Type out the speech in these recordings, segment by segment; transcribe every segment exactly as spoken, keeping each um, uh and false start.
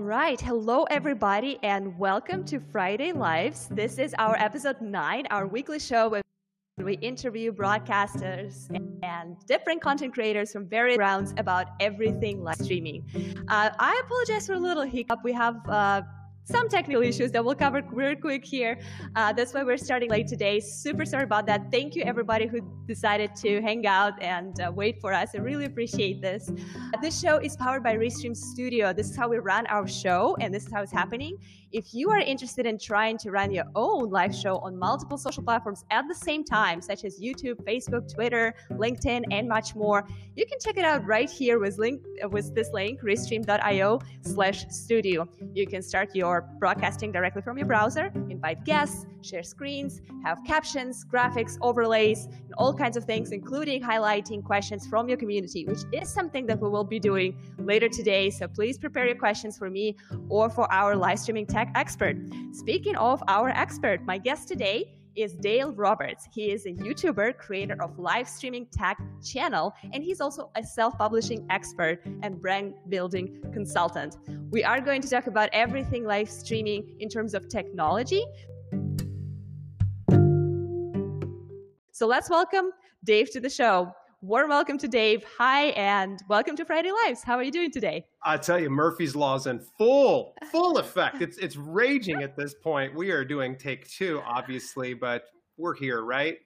All right, hello everybody and welcome to Friday Lives. This is our episode nine, our weekly show where we interview broadcasters and different content creators from various rounds about everything live streaming. Uh, I apologize for a little hiccup. We have uh, some technical issues that we'll cover real quick here. Uh, that's why we're starting late today. Super sorry about that. Thank you everybody who decided to hang out and uh, wait for us. I really appreciate this. Uh, this show is powered by Restream Studio. This is how we run our show and this is how it's happening. If you are interested in trying to run your own live show on multiple social platforms at the same time, such as YouTube, Facebook, Twitter, LinkedIn, and much more, you can check it out right here with link with this link, restream dot i o slash studio. You can start your broadcasting directly from your browser, invite guests, share screens, have captions, graphics, overlays, and all kinds of things, including highlighting questions from your community, which is something that we will be doing later today. So please prepare your questions for me or for our live streaming team expert. Speaking of our expert, my guest today is Dale Roberts. He is a YouTuber, creator of live streaming tech channel, and he's also a self-publishing expert and brand building consultant. We are going to talk about everything live streaming in terms of technology. So let's welcome Dave to the show. Warm welcome to Dave. Hi, and welcome to Friday Lives. How are you doing today? I tell you, Murphy's Law is in full, full effect. It's it's raging at this point. We are doing take two, obviously, but we're here, right?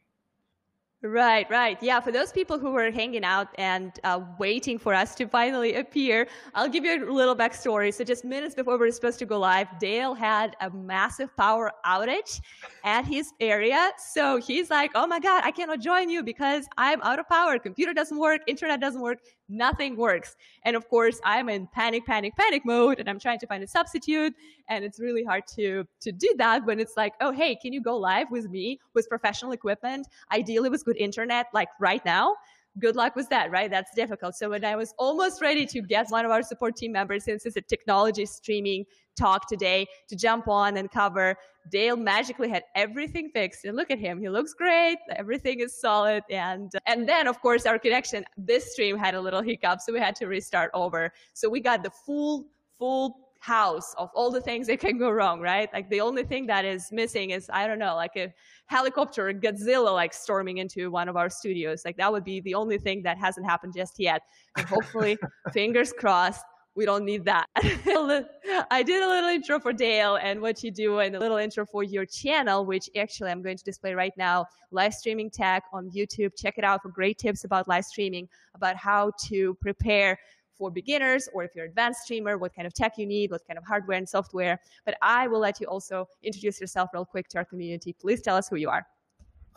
Right, right. Yeah, for those people who were hanging out and uh, waiting for us to finally appear, I'll give you a little backstory. So just minutes before we were supposed to go live, Dale had a massive power outage at his area. So he's like, oh my God, I cannot join you because I'm out of power. Computer doesn't work. Internet doesn't work. Nothing works. And of course, I'm in panic, panic, panic mode, and I'm trying to find a substitute. And it's really hard to, to do that when it's like, oh, hey, can you go live with me with professional equipment? Ideally with good internet, like right now. Good luck with that, right? That's difficult. So when I was almost ready to get one of our support team members, since it's a technology streaming talk today, to jump on and cover, Dale magically had everything fixed. And look at him. He looks great. Everything is solid. And and then, of course, our connection, this stream had a little hiccup, so we had to restart over. So we got the full, full house of all the things that can go wrong, right? Like the only thing that is missing is, I don't know, like a helicopter or Godzilla like storming into one of our studios. Like that would be the only thing that hasn't happened just yet. And hopefully, fingers crossed, we don't need that. I did a little intro for Dale and what you do and a little intro for your channel, which actually I'm going to display right now, Live Streaming Tech on YouTube. Check it out for great tips about live streaming, about how to prepare for beginners, or if you're an advanced streamer, what kind of tech you need, what kind of hardware and software. But I will let you also introduce yourself real quick to our community. Please tell us who you are.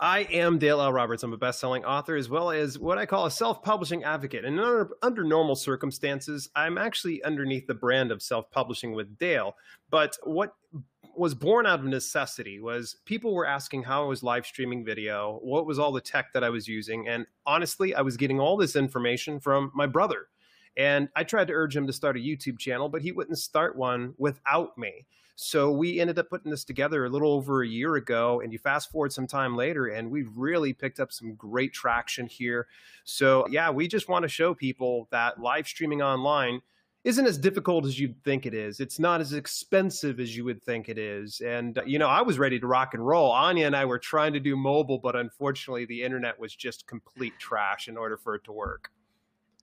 I am Dale L. Roberts. I'm a best-selling author as well as what I call a self-publishing advocate. And under, under normal circumstances, I'm actually underneath the brand of self-publishing with Dale. But what was born out of necessity was people were asking how I was live streaming video, what was all the tech that I was using. And honestly, I was getting all this information from my brother. And I tried to urge him to start a YouTube channel, but he wouldn't start one without me. So we ended up putting this together a little over a year ago, and you fast forward some time later, and we've really picked up some great traction here. So yeah, we just want to show people that live streaming online isn't as difficult as you'd think it is. It's not as expensive as you would think it is. And, you know, I was ready to rock and roll. Anya and I were trying to do mobile, but unfortunately the internet was just complete trash in order for it to work.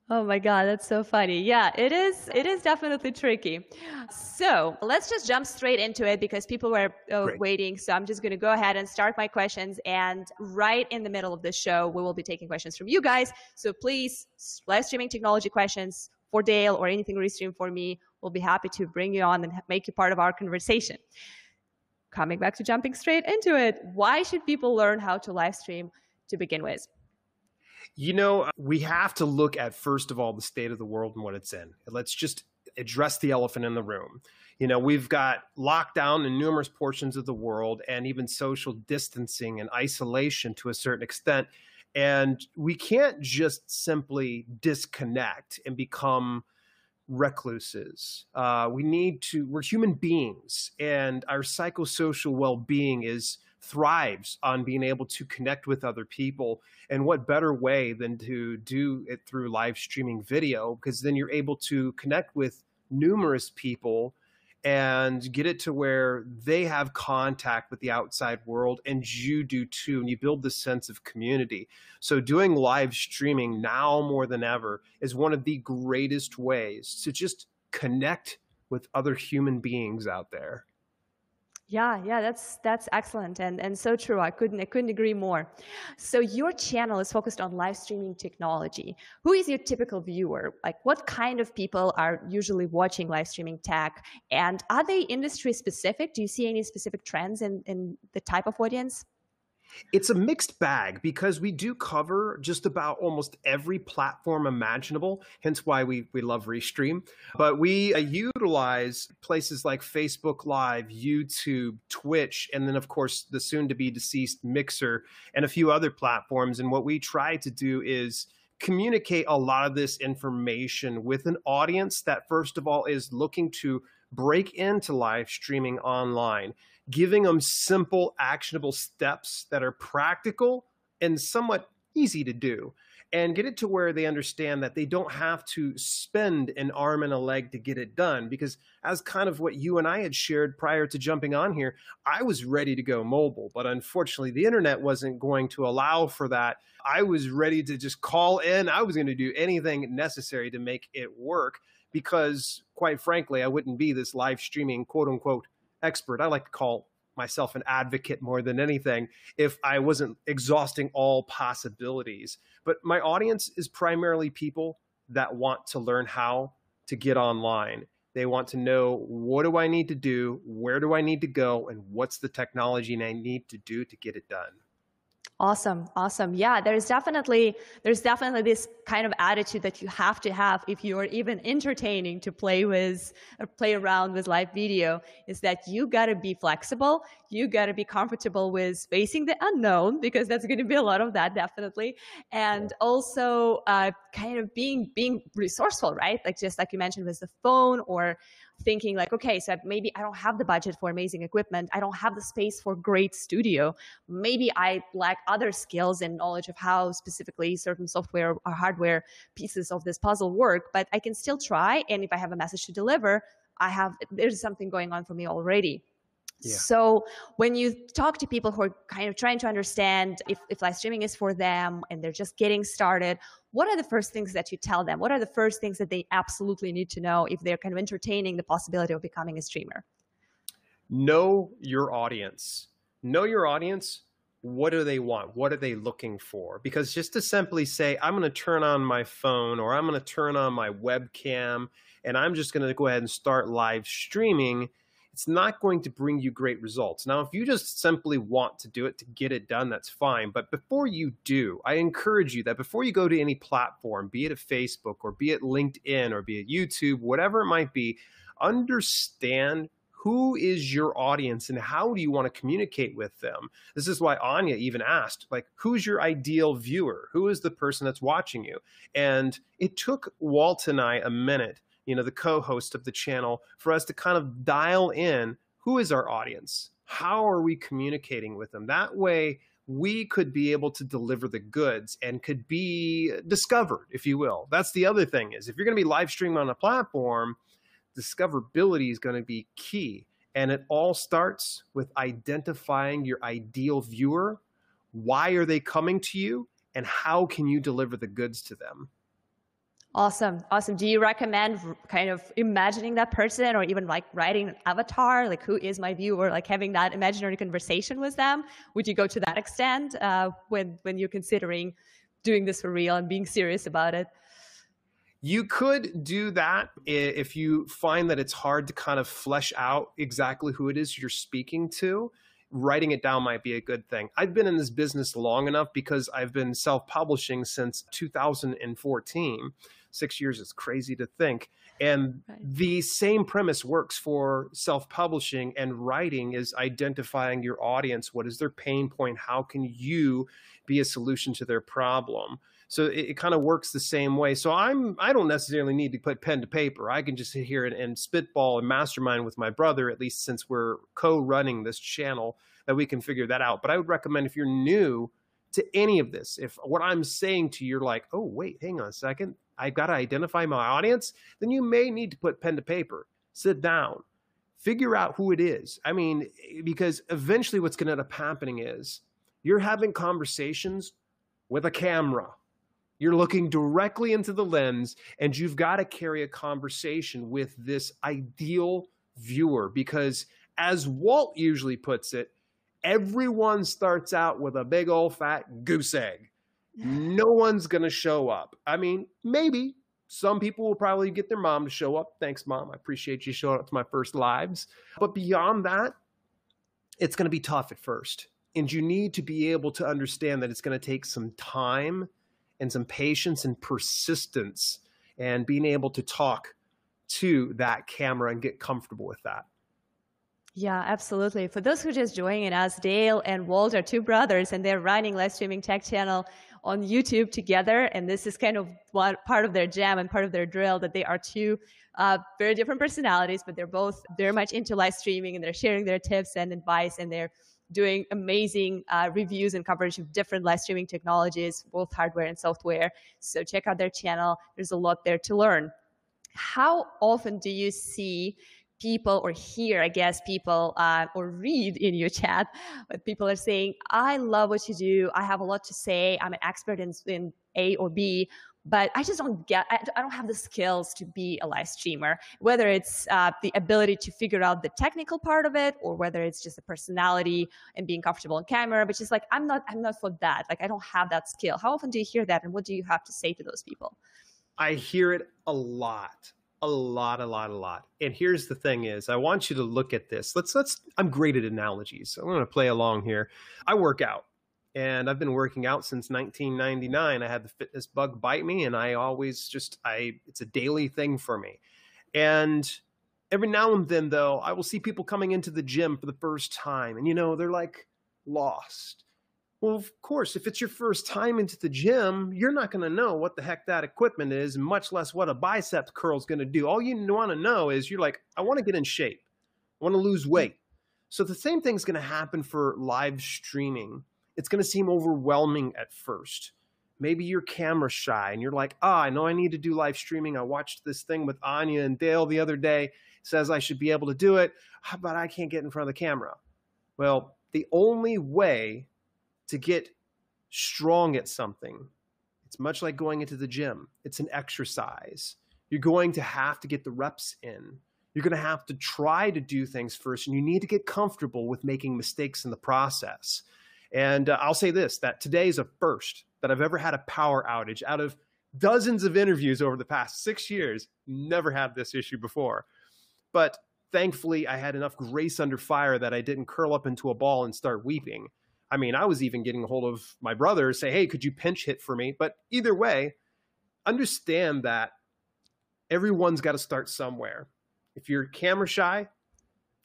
Oh my God, that's so funny. Yeah, it is. It is definitely tricky. So let's just jump straight into it because people were uh, waiting. So I'm just going to go ahead and start my questions. And right in the middle of the show, we will be taking questions from you guys. So please, live streaming technology questions for Dale or anything Restream for me. We'll be happy to bring you on and make you part of our conversation. Coming back to jumping straight into it. Why should people learn how to live stream to begin with? You know, we have to look at, first of all, the state of the world and what it's in. Let's just address the elephant in the room. You know, we've got lockdown in numerous portions of the world and even social distancing and isolation to a certain extent. And we can't just simply disconnect and become recluses. Uh, we need to, we're human beings, and our psychosocial well-being is thrives on being able to connect with other people. And what better way than to do it through live streaming video, because then you're able to connect with numerous people and get it to where they have contact with the outside world and you do too, and you build this sense of community. So doing live streaming now more than ever is one of the greatest ways to just connect with other human beings out there. Yeah, yeah, that's that's excellent and and so true. I couldn't I couldn't agree more. So your channel is focused on live streaming technology. Who is your typical viewer? Like, what kind of people are usually watching live streaming tech? And are they industry specific? Do you see any specific trends in in the type of audience? It's a mixed bag because we do cover just about almost every platform imaginable, hence why we, we love Restream. But we uh, utilize places like Facebook Live, YouTube, Twitch, and then, of course, the soon-to-be deceased Mixer and a few other platforms. And what we try to do is communicate a lot of this information with an audience that, first of all, is looking to break into live streaming online, giving them simple, actionable steps that are practical and somewhat easy to do, and get it to where they understand that they don't have to spend an arm and a leg to get it done. Because as kind of what you and I had shared prior to jumping on here, I was ready to go mobile, but unfortunately the internet wasn't going to allow for that. I was ready to just call in. I was going to do anything necessary to make it work because, quite frankly, I wouldn't be this live streaming quote unquote expert. I like to call myself an advocate more than anything if I wasn't exhausting all possibilities. But my audience is primarily people that want to learn how to get online. They want to know, what do I need to do? Where do I need to go? And what's the technology I need to do to get it done? Awesome. Awesome. Yeah, there's definitely there's definitely this kind of attitude that you have to have if you're even entertaining to play with or play around with live video, is that you got to be flexible. You got to be comfortable with facing the unknown, because that's going to be a lot of that, definitely. And also uh, kind of being being resourceful, right? Like just like you mentioned with the phone, or thinking like, okay, so maybe I don't have the budget for amazing equipment. I don't have the space for great studio. Maybe I lack other skills and knowledge of how specifically certain software or hardware pieces of this puzzle work, but I can still try. And if I have a message to deliver, I have, there's something going on for me already. Yeah. So when you talk to people who are kind of trying to understand if, if live streaming is for them and they're just getting started, what are the first things that you tell them? What are the first things that they absolutely need to know if they're kind of entertaining the possibility of becoming a streamer? Know your audience. Know your audience. What do they want? What are they looking for? Because just to simply say, I'm going to turn on my phone or I'm going to turn on my webcam and I'm just going to go ahead and start live streaming, it's not going to bring you great results. Now, if you just simply want to do it to get it done, that's fine. But before you do, I encourage you that before you go to any platform, be it a Facebook or be it LinkedIn or be it YouTube, whatever it might be, understand who is your audience and how do you want to communicate with them. This is why Anya even asked, like, who's your ideal viewer? Who is the person that's watching you? And it took Walt and I a minute, you know, the co-host of the channel, for us to kind of dial in, who is our audience? How are we communicating with them? That way we could be able to deliver the goods and could be discovered, if you will. That's the other thing, is if you're going to be live streaming on a platform, discoverability is going to be key. And it all starts with identifying your ideal viewer. Why are they coming to you? And how can you deliver the goods to them? Awesome. Awesome. Do you recommend kind of imagining that person, or even like writing an avatar, like who is my viewer, like having that imaginary conversation with them? Would you go to that extent uh, when, when you're considering doing this for real and being serious about it? You could do that if you find that it's hard to kind of flesh out exactly who it is you're speaking to. Writing it down might be a good thing. I've been in this business long enough, because I've been self-publishing since two thousand fourteen. Six years is crazy to think. And the same premise works for self-publishing and writing, is identifying your audience. What is their pain point? How can you be a solution to their problem? So it, it kind of works the same way. So I'm, I don't necessarily need to put pen to paper. I can just sit here and, and spitball and mastermind with my brother, at least since we're co-running this channel, that we can figure that out. But I would recommend, if you're new to any of this, if what I'm saying to you, you're like, oh, wait, hang on a second, I've got to identify my audience, then you may need to put pen to paper. Sit down, figure out who it is. I mean, because eventually what's going to end up happening is you're having conversations with a camera. You're looking directly into the lens, and you've got to carry a conversation with this ideal viewer, because as Walt usually puts it, everyone starts out with a big old fat goose egg. No one's going to show up. I mean, maybe some people will probably get their mom to show up. Thanks, Mom. I appreciate you showing up to my first lives. But beyond that, it's going to be tough at first. And you need to be able to understand that it's going to take some time and some patience and persistence and being able to talk to that camera and get comfortable with that. Yeah, absolutely. For those who just joining us, Dale and Walt are two brothers, and they're running Live Streaming Tech Channel on YouTube together. And this is kind of one, part of their jam and part of their drill, that they are two uh, very different personalities, but they're both very much into live streaming, and they're sharing their tips and advice, and they're doing amazing uh, reviews and coverage of different live streaming technologies, both hardware and software. So check out their channel. There's a lot there to learn. How often do you see people, or hear, I guess, people, uh, or read in your chat, but people are saying, I love what you do, I have a lot to say, I'm an expert in, in A or B, but I just don't get, I, I don't have the skills to be a live streamer, whether it's uh, the ability to figure out the technical part of it, or whether it's just the personality and being comfortable on camera, but just like, I'm not, I'm not for that, like, I don't have that skill. How often do you hear that, and what do you have to say to those people? I hear it a lot. A lot, a lot, a lot. And here's the thing is, I want you to look at this. Let's, let's, I'm great at analogies, so I'm going to play along here. I work out, and I've been working out since nineteen ninety-nine. I had the fitness bug bite me, and I always just, I, it's a daily thing for me. And every now and then, though, I will see people coming into the gym for the first time, and, you know, they're like lost. Well, of course, if it's your first time into the gym, you're not going to know what the heck that equipment is, much less what a bicep curl is going to do. All you want to know is you're like, I want to get in shape. I want to lose weight. So the same thing's going to happen for live streaming. It's going to seem overwhelming at first. Maybe you're camera shy and you're like, ah, I know I need to do live streaming. I watched this thing with Anya and Dale the other day. It says I should be able to do it, but I can't get in front of the camera. Well, the only way to get strong at something, it's much like going into the gym. It's an exercise. You're going to have to get the reps in. You're going to have to try to do things first, and you need to get comfortable with making mistakes in the process. And uh, I'll say this, that today is a first that I've ever had a power outage. Out of dozens of interviews over the past six years, never had this issue before. But thankfully, I had enough grace under fire that I didn't curl up into a ball and start weeping. I mean, I was even getting a hold of my brother, say, hey, could you pinch hit for me? But either way, understand that everyone's got to start somewhere. If you're camera shy,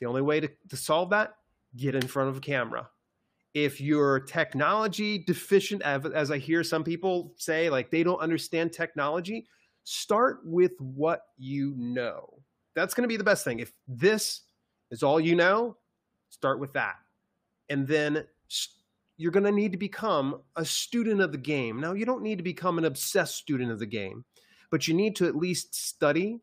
the only way to, to solve that, get in front of a camera. If you're technology deficient, as I hear some people say, like they don't understand technology, start with what you know. That's going to be the best thing. If this is all you know, start with that. And then you're going to need to become a student of the game. Now, you don't need to become an obsessed student of the game, but you need to at least study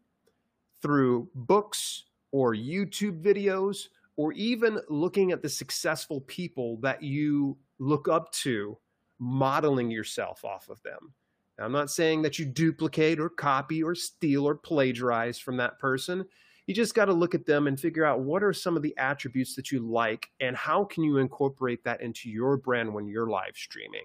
through books or YouTube videos, or even looking at the successful people that you look up to, modeling yourself off of them. Now, I'm not saying that you duplicate or copy or steal or plagiarize from that person. You just got to look at them and figure out what are some of the attributes that you like, and how can you incorporate that into your brand when you're live streaming.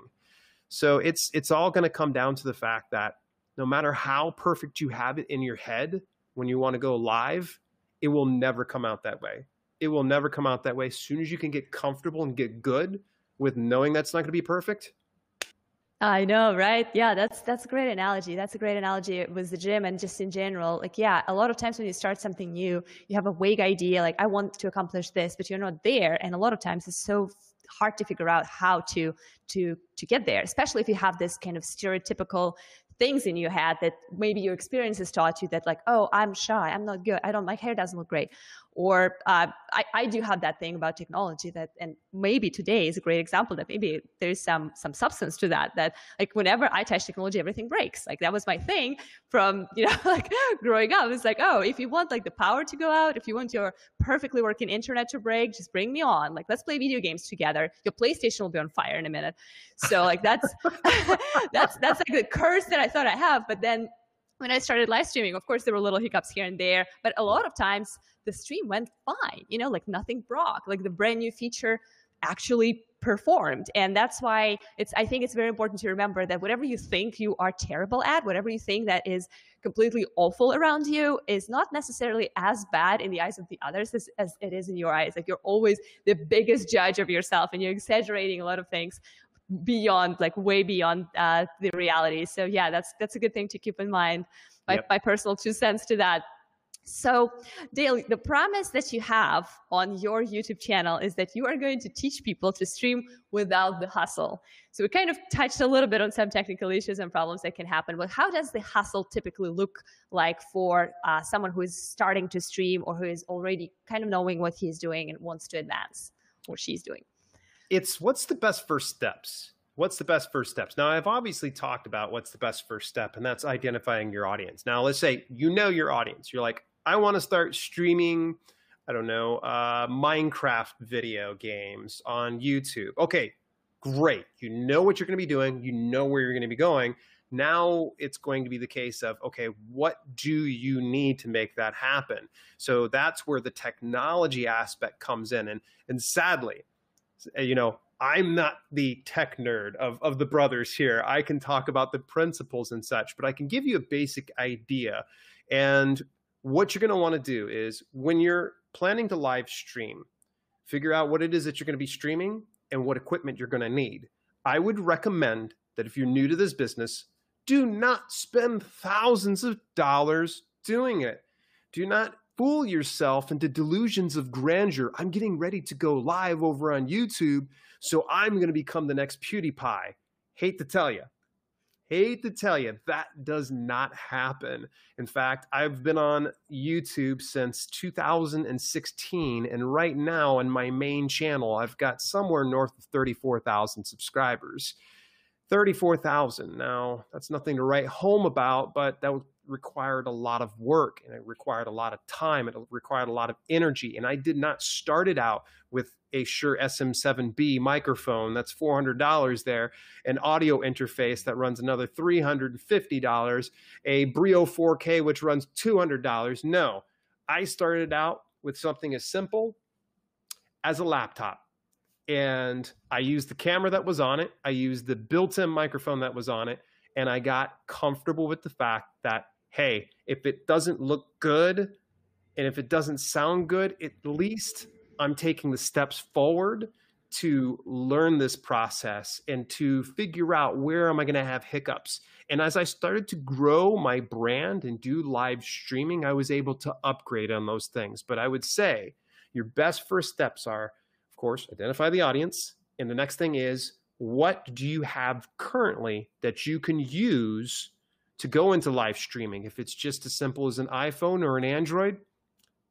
So it's it's all going to come down to the fact that no matter how perfect you have it in your head when you want to go live, it will never come out that way. It will never come out that way. As soon as you can get comfortable and get good with knowing that's not going to be perfect. I know, right? Yeah, that's that's a great analogy. That's a great analogy with the gym and just in general. Like, yeah, a lot of times when you start something new, you have a vague idea, like, I want to accomplish this, but you're not there. And a lot of times it's so hard to figure out how to to to get there, especially if you have this kind of stereotypical things in your head that maybe your experiences taught you that, like, oh, I'm shy, I'm not good, I don't, my hair doesn't look great. Or uh, I, I do have that thing about technology that, and maybe today is a great example that maybe there's some some substance to that, that like whenever I touch technology, everything breaks. Like that was my thing from, you know, like growing up. It's like, oh, if you want like the power to go out, if you want your perfectly working internet to break, just bring me on. Like, let's play video games together. Your PlayStation will be on fire in a minute. So like that's, that's, that's like the curse that I thought I have. But then when I started live streaming, of course, there were little hiccups here and there, but a lot of times the stream went fine, you know, like nothing broke, like the brand new feature actually performed. And that's why it's, I think it's very important to remember that whatever you think you are terrible at, whatever you think that is completely awful around you is not necessarily as bad in the eyes of the others as, as it is in your eyes. Like you're always the biggest judge of yourself and you're exaggerating a lot of things beyond, like way beyond uh, the reality. So yeah, that's that's a good thing to keep in mind. My, yep. my personal two cents to that. So Dale, the promise that you have on your YouTube channel is that you are going to teach people to stream without the hustle. So we kind of touched a little bit on some technical issues and problems that can happen, but how does the hustle typically look like for uh, someone who is starting to stream or who is already kind of knowing what he's doing and wants to advance, or she's doing? It's what's the best first steps? What's the best first steps? Now, I've obviously talked about what's the best first step, and that's identifying your audience. Now, let's say you know your audience. You're like, I want to start streaming, I don't know, uh, Minecraft video games on YouTube. Okay, great. You know what you're going to be doing. You know where you're going to be going. Now it's going to be the case of, okay, what do you need to make that happen? So that's where the technology aspect comes in. And, and sadly, you know, I'm not the tech nerd of, of the brothers here. I can talk about the principles and such, but I can give you a basic idea. And what you're going to want to do is when you're planning to live stream, figure out what it is that you're going to be streaming and what equipment you're going to need. I would recommend that if you're new to this business, do not spend thousands of dollars doing it. Do not fool yourself into delusions of grandeur. I'm getting ready to go live over on YouTube, so I'm going to become the next PewDiePie. Hate to tell you. Hate to tell you, that does not happen. In fact, I've been on YouTube since two thousand sixteen, and right now on my main channel, I've got somewhere north of thirty-four thousand subscribers. thirty-four thousand. Now, that's nothing to write home about, but that would required a lot of work, and it required a lot of time. It required a lot of energy. And I did not start it out with a Shure S M seven B microphone. That's four hundred dollars there. An audio interface that runs another three hundred fifty dollars. A Brio four K, which runs two hundred dollars. No, I started out with something as simple as a laptop. And I used the camera that was on it. I used the built-in microphone that was on it. And I got comfortable with the fact that, hey, if it doesn't look good and if it doesn't sound good, at least I'm taking the steps forward to learn this process and to figure out where am I going to have hiccups. And as I started to grow my brand and do live streaming, I was able to upgrade on those things. But I would say your best first steps are, of course, identify the audience. And the next thing is, what do you have currently that you can use to go into live streaming? If it's just as simple as an iPhone or an Android,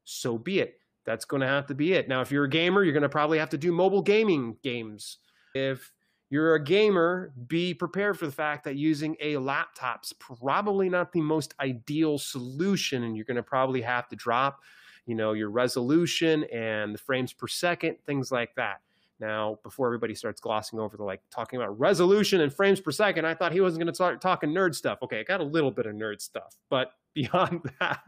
so be it. That's going to have to be it. Now, if you're a gamer, you're going to probably have to do mobile gaming games. If you're a gamer, be prepared for the fact that using a laptop's probably not the most ideal solution, and you're going to probably have to drop, you know, your resolution and the frames per second, things like that. Now, before everybody starts glossing over the, like, talking about resolution and frames per second, I thought he wasn't going to start talking nerd stuff. Okay, I got a little bit of nerd stuff, but beyond that.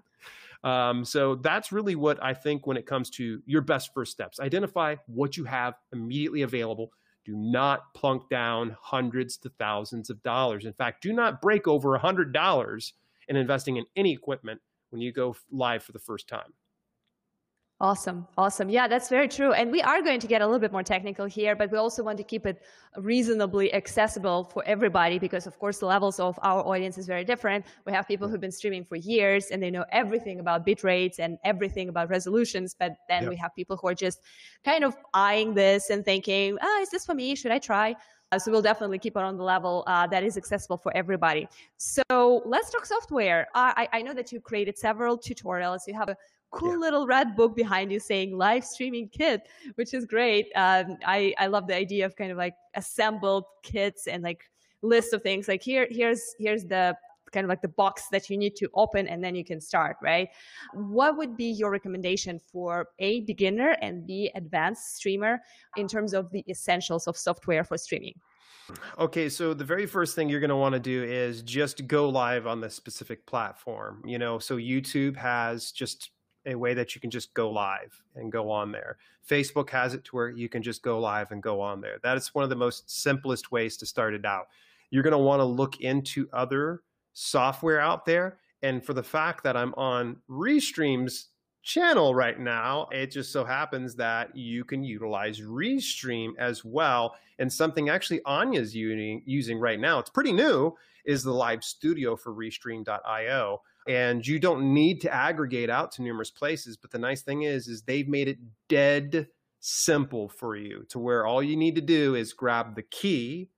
Um, so that's really what I think when it comes to your best first steps. Identify what you have immediately available. Do not plunk down hundreds to thousands of dollars. In fact, do not break over one hundred dollars in investing in any equipment when you go live for the first time. Awesome. Awesome. Yeah, that's very true. And we are going to get a little bit more technical here, but we also want to keep it reasonably accessible for everybody because, of course, the levels of our audience is very different. We have people who've been streaming for years and they know everything about bit rates and everything about resolutions. But then yep. we have people who are just kind of eyeing this and thinking, oh, is this for me? Should I try? Uh, so we'll definitely keep it on the level uh, that is accessible for everybody. So let's talk software. Uh, I, I know that you created several tutorials. You have a cool yeah. little red book behind you saying live streaming kit, which is great. Um, I, I love the idea of kind of like assembled kits and like lists of things. Like here, here's here's the kind of like the box that you need to open and then you can start, right? What would be your recommendation for A, beginner, and B, advanced streamer in terms of the essentials of software for streaming? Okay, so the very first thing you're going to want to do is just go live on the specific platform. You know, so YouTube has just a way that you can just go live and go on there. Facebook has it to where you can just go live and go on there. That is one of the most simplest ways to start it out. You're going to want to look into other software out there, and for the fact that I'm on Restream's channel right now, it just so happens that you can utilize Restream as well. And something actually Anya's using right now, it's pretty new, is the live studio for Restream dot i o. And you don't need to aggregate out to numerous places, but the nice thing is is they've made it dead simple for you to where all you need to do is grab the key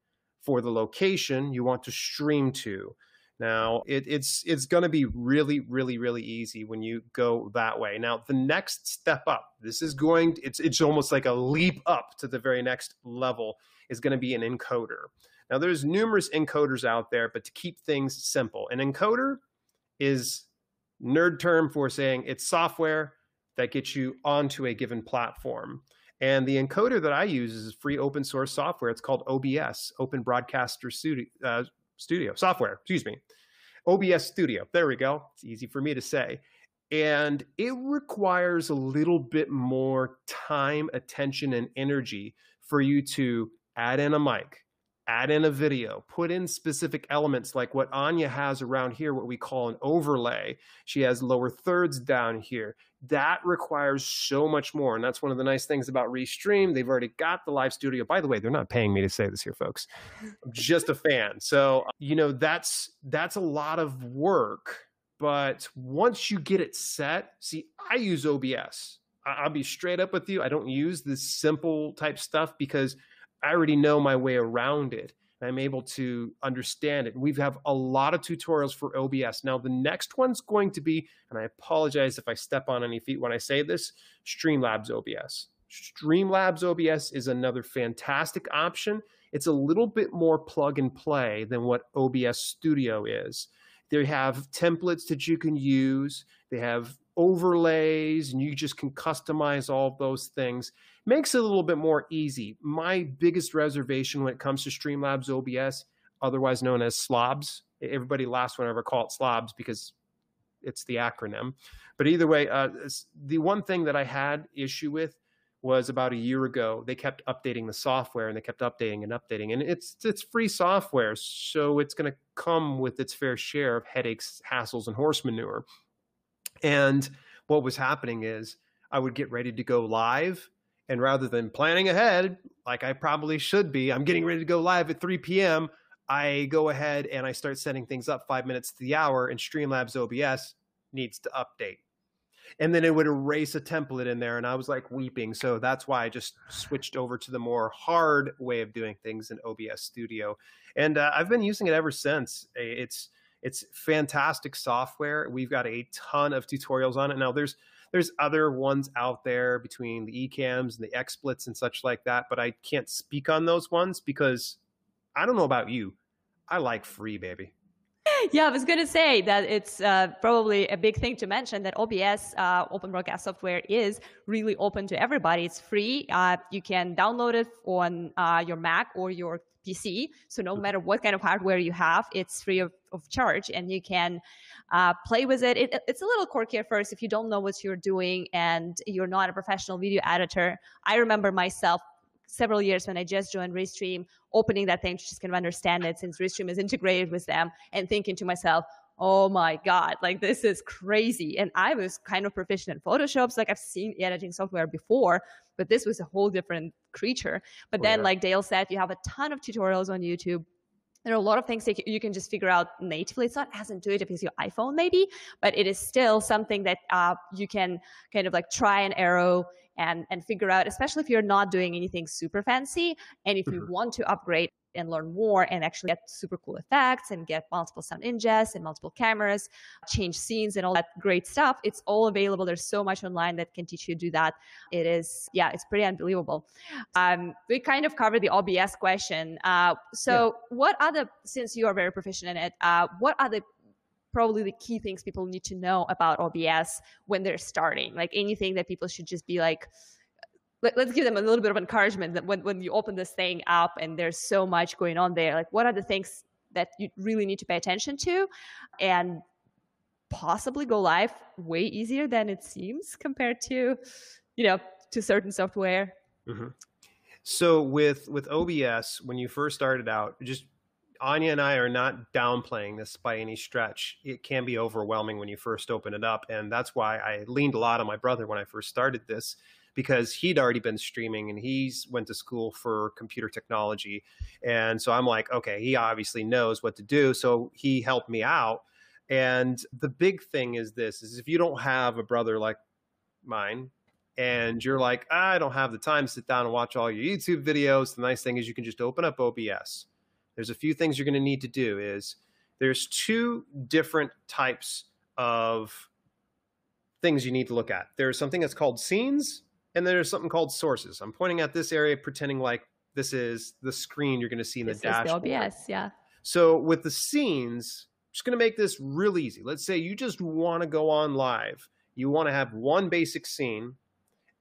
for the location you want to stream to. Now, it, it's it's going to be really, really, really easy when you go that way. Now, the next step up, this is going, it's, it's almost like a leap up to the very next level, is going to be an encoder. Now, there's numerous encoders out there, but to keep things simple, an encoder is nerd term for saying it's software that gets you onto a given platform. And the encoder that I use is free open source software. It's called O B S, Open Broadcaster Studio. Uh, Studio software, excuse me, O B S Studio. There we go. It's easy for me to say. And it requires a little bit more time, attention, and energy for you to add in a mic, add in a video, put in specific elements like what Anya has around here, what we call an overlay. She has lower thirds down here. That requires so much more. And that's one of the nice things about Restream. They've already got the live studio. By the way, they're not paying me to say this here, folks. I'm just a fan. So, you know, that's, that's a lot of work. But once you get it set, see, I use O B S. I'll be straight up with you. I don't use this simple type stuff because I already know my way around it. I'm able to understand it. We have a lot of tutorials for O B S. Now, the next one's going to be, and I apologize if I step on any feet when I say this, Streamlabs O B S. Streamlabs O B S is another fantastic option. It's a little bit more plug and play than what O B S Studio is. They have templates that you can use. They have overlays, and you just can customize all those things. Makes it a little bit more easy. My biggest reservation when it comes to Streamlabs O B S, otherwise known as slobs, everybody laughs whenever I call it slobs because it's the acronym. But either way, uh, the one thing that I had issue with was about a year ago, they kept updating the software and they kept updating and updating. And it's, it's free software, so it's going to come with its fair share of headaches, hassles, and horse manure. And what was happening is I would get ready to go live, and rather than planning ahead, like I probably should be, I'm getting ready to go live at three p m I go ahead and I start setting things up five minutes to the hour, and Streamlabs O B S needs to update. And then it would erase a template in there, and I was like weeping. So that's why I just switched over to the more hard way of doing things in O B S Studio. And uh, I've been using it ever since. It's It's fantastic software. We've got a ton of tutorials on it. Now, there's there's other ones out there between the eCams and the XSplits and such like that, but I can't speak on those ones because I don't know about you. I like free, baby. Yeah, I was going to say that it's uh, probably a big thing to mention that O B S, uh, Open Broadcast Software, is really open to everybody. It's free. Uh, you can download it on uh, your Mac or your P C. So no matter what kind of hardware you have, it's free of, of charge, and you can uh, play with it. it. It's a little quirky at first if you don't know what you're doing and you're not a professional video editor. I remember myself several years when I just joined Restream, opening that thing to just kind of understand it since Restream is integrated with them, and thinking to myself, oh my God, like this is crazy. And I was kind of proficient in Photoshop. So like I've seen editing software before, but this was a whole different creature. But oh, then yeah. like Dale said, you have a ton of tutorials on YouTube. There are a lot of things that you can just figure out natively. It's not as intuitive as your iPhone maybe, but it is still something that uh, you can kind of like try and arrow and, and figure out, especially if you're not doing anything super fancy. And if you want to upgrade, and learn more and actually get super cool effects and get multiple sound ingests and multiple cameras, change scenes and all that great stuff. It's all available. There's so much online that can teach you to do that. It is, yeah, it's pretty unbelievable. Um, we kind of covered the O B S question. Uh, so yeah. What other, since you are very proficient in it, uh, what other probably the key things people need to know about O B S when they're starting, like anything that people should just be like, let, let's give them a little bit of encouragement that when, when you open this thing up and there's so much going on there, like what are the things that you really need to pay attention to and possibly go live way easier than it seems compared to, you know, to certain software. Mm-hmm. So with, with O B S, when you first started out, just Anya and I are not downplaying this by any stretch. It can be overwhelming when you first open it up. And that's why I leaned a lot on my brother when I first started this, because he'd already been streaming and he's went to school for computer technology. And so I'm like, okay, he obviously knows what to do. So he helped me out. And the big thing is this, is if you don't have a brother like mine, and you're like, I don't have the time to sit down and watch all your YouTube videos, the nice thing is you can just open up O B S. There's a few things you're going to need to do. Is there's two different types of things you need to look at. There's something that's called scenes, and there's something called sources. I'm pointing at this area, pretending like this is the screen you're going to see in the dashboard. This is the O B S, yeah. So with the scenes, I'm just going to make this real easy. Let's say you just want to go on live. You want to have one basic scene,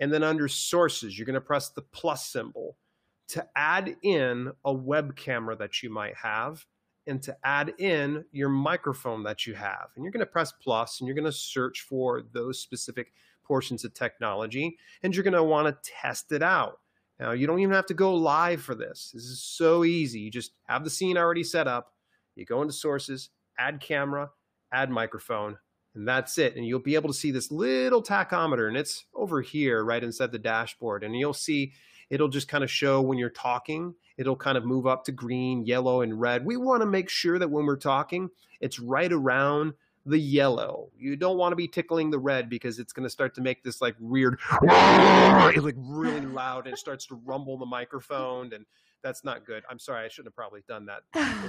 and then under sources, you're going to press the plus symbol to add in a web camera that you might have and to add in your microphone that you have. And you're going to press plus and you're going to search for those specific portions of technology and you're going to want to test it out. Now, you don't even have to go live for this. This is so easy. You just have the scene already set up. You go into sources, add camera, add microphone, and that's it. And you'll be able to see this little tachometer, and it's over here right inside the dashboard. And you'll see it'll just kind of show when you're talking. It'll kind of move up to green, yellow, and red. We want to make sure that when we're talking, it's right around the yellow. You don't want to be tickling the red because it's going to start to make this like weird, like really loud, and it starts to rumble the microphone, and that's not good. I'm sorry, I shouldn't have probably done that.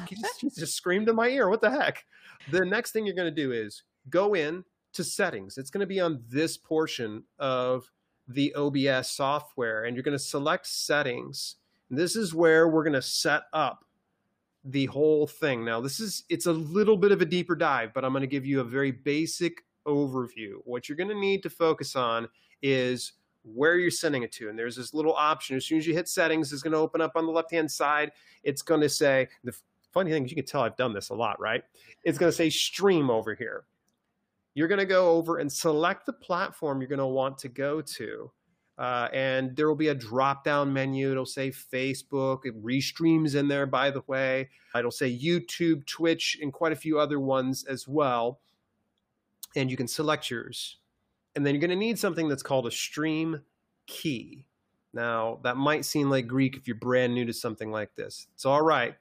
He just, he just screamed in my ear. What the heck? The next thing you're going to do is go in to settings. It's going to be on this portion of the O B S software, and you're going to select settings. And this is where we're going to set up the whole thing. Now, this is, it's a little bit of a deeper dive, but I'm going to give you a very basic overview. What you're going to need to focus on is where you're sending it to. And there's this little option. As soon as you hit settings, it's going to open up on the left-hand side. It's going to say, the funny thing is you can tell I've done this a lot, right? It's going to say stream over here. You're going to go over and select the platform you're going to want to go to. Uh, and there will be a drop-down menu. It'll say Facebook. It restreams in there, by the way. It'll say YouTube, Twitch, and quite a few other ones as well. And you can select yours. And then you're going to need something that's called a stream key. Now, that might seem like Greek if you're brand new to something like this. It's all right.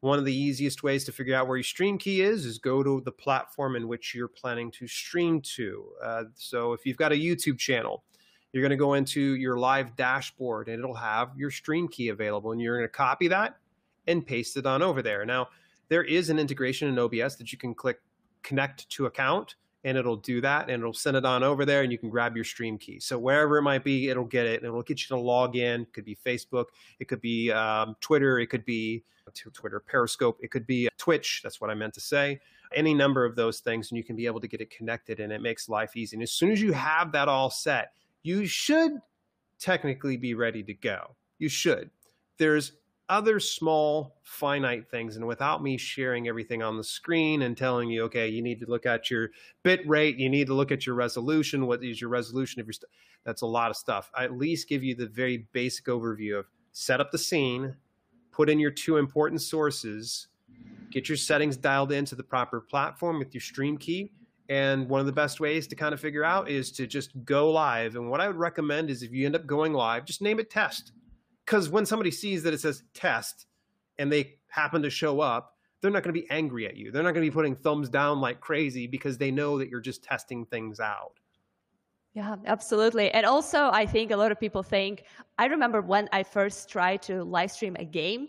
One of the easiest ways to figure out where your stream key is is go to the platform in which you're planning to stream to. Uh, so if you've got a YouTube channel, you're going to go into your live dashboard and it'll have your stream key available. And you're going to copy that and paste it on over there. Now, there is an integration in O B S that you can click connect to account and it'll do that. And it'll send it on over there and you can grab your stream key. So wherever it might be, it'll get it and it'll get you to log in. It could be Facebook. It could be um, Twitter. It could be to Twitter, Periscope. It could be Twitch. That's what I meant to say. Any number of those things, and you can be able to get it connected, and it makes life easy. And as soon as you have that all set, you should technically be ready to go. You should. There's other small finite things, and without me sharing everything on the screen and telling you, okay, you need to look at your bit rate, you need to look at your resolution. What is your resolution? If you're st- that's a lot of stuff. I at least give you the very basic overview of set up the scene, put in your two important sources, get your settings dialed into the proper platform with your stream key. And one of the best ways to kind of figure out is to just go live. And what I would recommend is if you end up going live, just name it test. Because when somebody sees that it says test and they happen to show up, they're not going to be angry at you. They're not going to be putting thumbs down like crazy because they know that you're just testing things out. Yeah, absolutely. And also, I think a lot of people think, I remember when I first tried to live stream a game,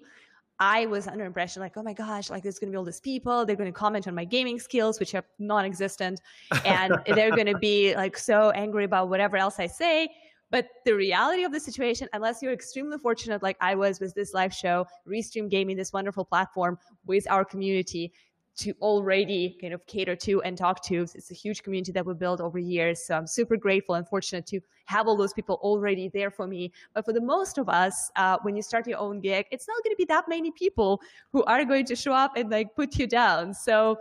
I was under impression like, oh my gosh, like there's going to be all these people. They're going to comment on my gaming skills, which are non-existent. And they're going to be like so angry about whatever else I say. But the reality of the situation, unless you're extremely fortunate like I was with this live show, Restream Gaming, this wonderful platform with our community to already kind of cater to and talk to. It's a huge community that we built over years. So I'm super grateful and fortunate to have all those people already there for me. But for the most of us, uh, when you start your own gig, it's not going to be that many people who are going to show up and like put you down. So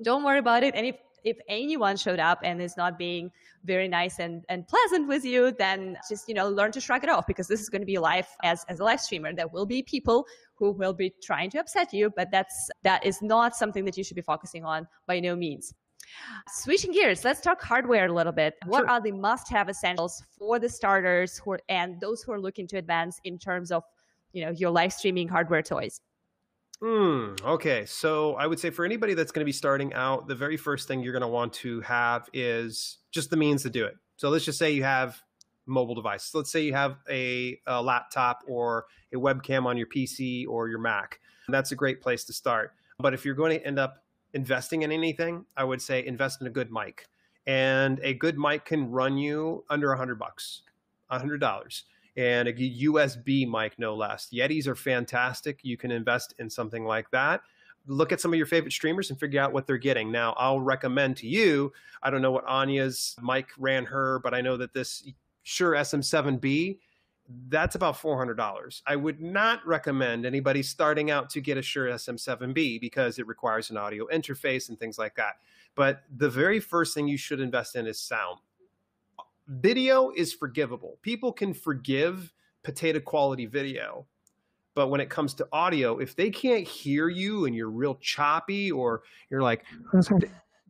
don't worry about it. And if If anyone showed up and is not being very nice and, and pleasant with you, then just, you know, learn to shrug it off, because this is going to be life as, as a live streamer. There will be people who will be trying to upset you, but that's, that is not something that you should be focusing on by no means. Switching gears, let's talk hardware a little bit. What sure. are the must-have essentials for the starters who are, and those who are looking to advance in terms of, you know, your live streaming hardware toys? Mm, okay, so I would say for anybody that's going to be starting out, the very first thing you're going to want to have is just the means to do it. So let's just say you have mobile devices. Let's say you have a, a laptop or a webcam on your P C or your Mac. That's a great place to start. But if you're going to end up investing in anything, I would say invest in a good mic. And a good mic can run you under a hundred bucks, a hundred dollars. And a U S B mic, no less. Yetis are fantastic. You can invest in something like that. Look at some of your favorite streamers and figure out what they're getting. Now, I'll recommend to you, I don't know what Anya's mic ran her, but I know that this Shure S M seven B, that's about four hundred dollars. I would not recommend anybody starting out to get a Shure S M seven B because it requires an audio interface and things like that. But the very first thing you should invest in is sound. Video is forgivable. People can forgive potato quality video. But when it comes to audio, if they can't hear you and you're real choppy or you're like,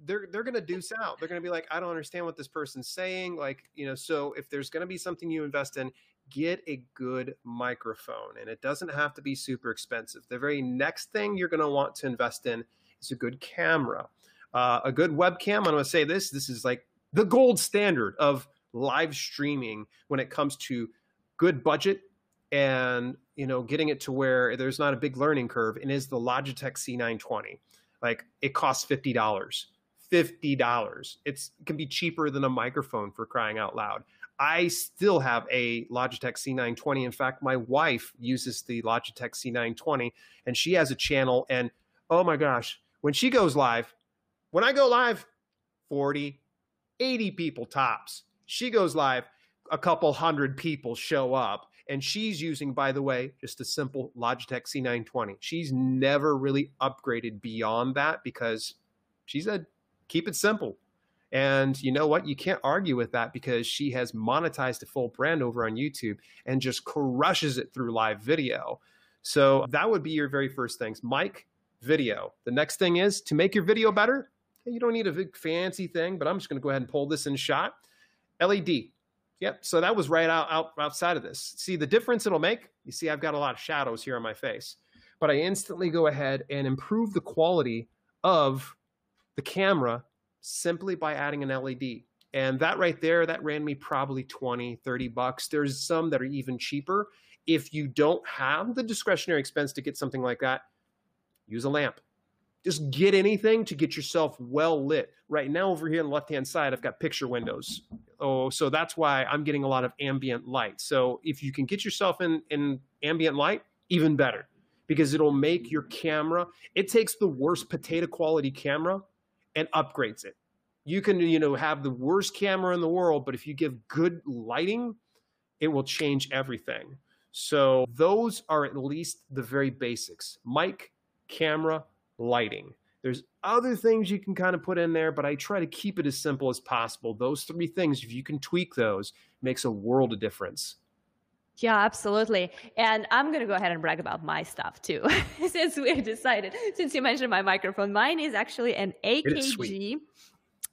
they're, they're going to deuce out. They're going to be like, I don't understand what this person's saying. Like, you know, so if there's going to be something you invest in, get a good microphone. And it doesn't have to be super expensive. The very next thing you're going to want to invest in is a good camera. Uh, a good webcam, I'm going to say this, this is like the gold standard of live streaming when it comes to good budget and, you know, getting it to where there's not a big learning curve, and is the Logitech C nine twenty. Like, it costs fifty dollars, fifty dollars. It's, it can be cheaper than a microphone, for crying out loud. I still have a Logitech C nine twenty. In fact, my wife uses the Logitech C nine twenty and she has a channel, and oh my gosh, when she goes live, when I go live, forty, eighty people tops. She goes live, a couple hundred people show up, and she's using, by the way, just a simple Logitech C nine twenty. She's never really upgraded beyond that because she said, keep it simple. And you know what? You can't argue with that because she has monetized a full brand over on YouTube and just crushes it through live video. So that would be your very first things. Mic, video. The next thing is to make your video better. You don't need a big fancy thing, but I'm just going to go ahead and pull this in shot. L E D. Yep. So that was right out, out outside of this. See the difference it'll make? You see, I've got a lot of shadows here on my face, but I instantly go ahead and improve the quality of the camera simply by adding an L E D. And that right there, that ran me probably twenty, thirty bucks. There's some that are even cheaper. If you don't have the discretionary expense to get something like that, use a lamp. Just get anything to get yourself well lit. Right now over here on the left-hand side, I've got picture windows. Oh, so that's why I'm getting a lot of ambient light. So if you can get yourself in, in ambient light, even better, because it'll make your camera, it takes the worst potato quality camera and upgrades it. You can, you know, have the worst camera in the world, but if you give good lighting, it will change everything. So those are at least the very basics. Mic, camera, lighting. There's other things you can kind of put in there, but I try to keep it as simple as possible. Those three things, if you can tweak those, makes a world of difference. Yeah, absolutely. And I'm going to go ahead and brag about my stuff too, since we decided, since you mentioned my microphone. Mine is actually an A K G.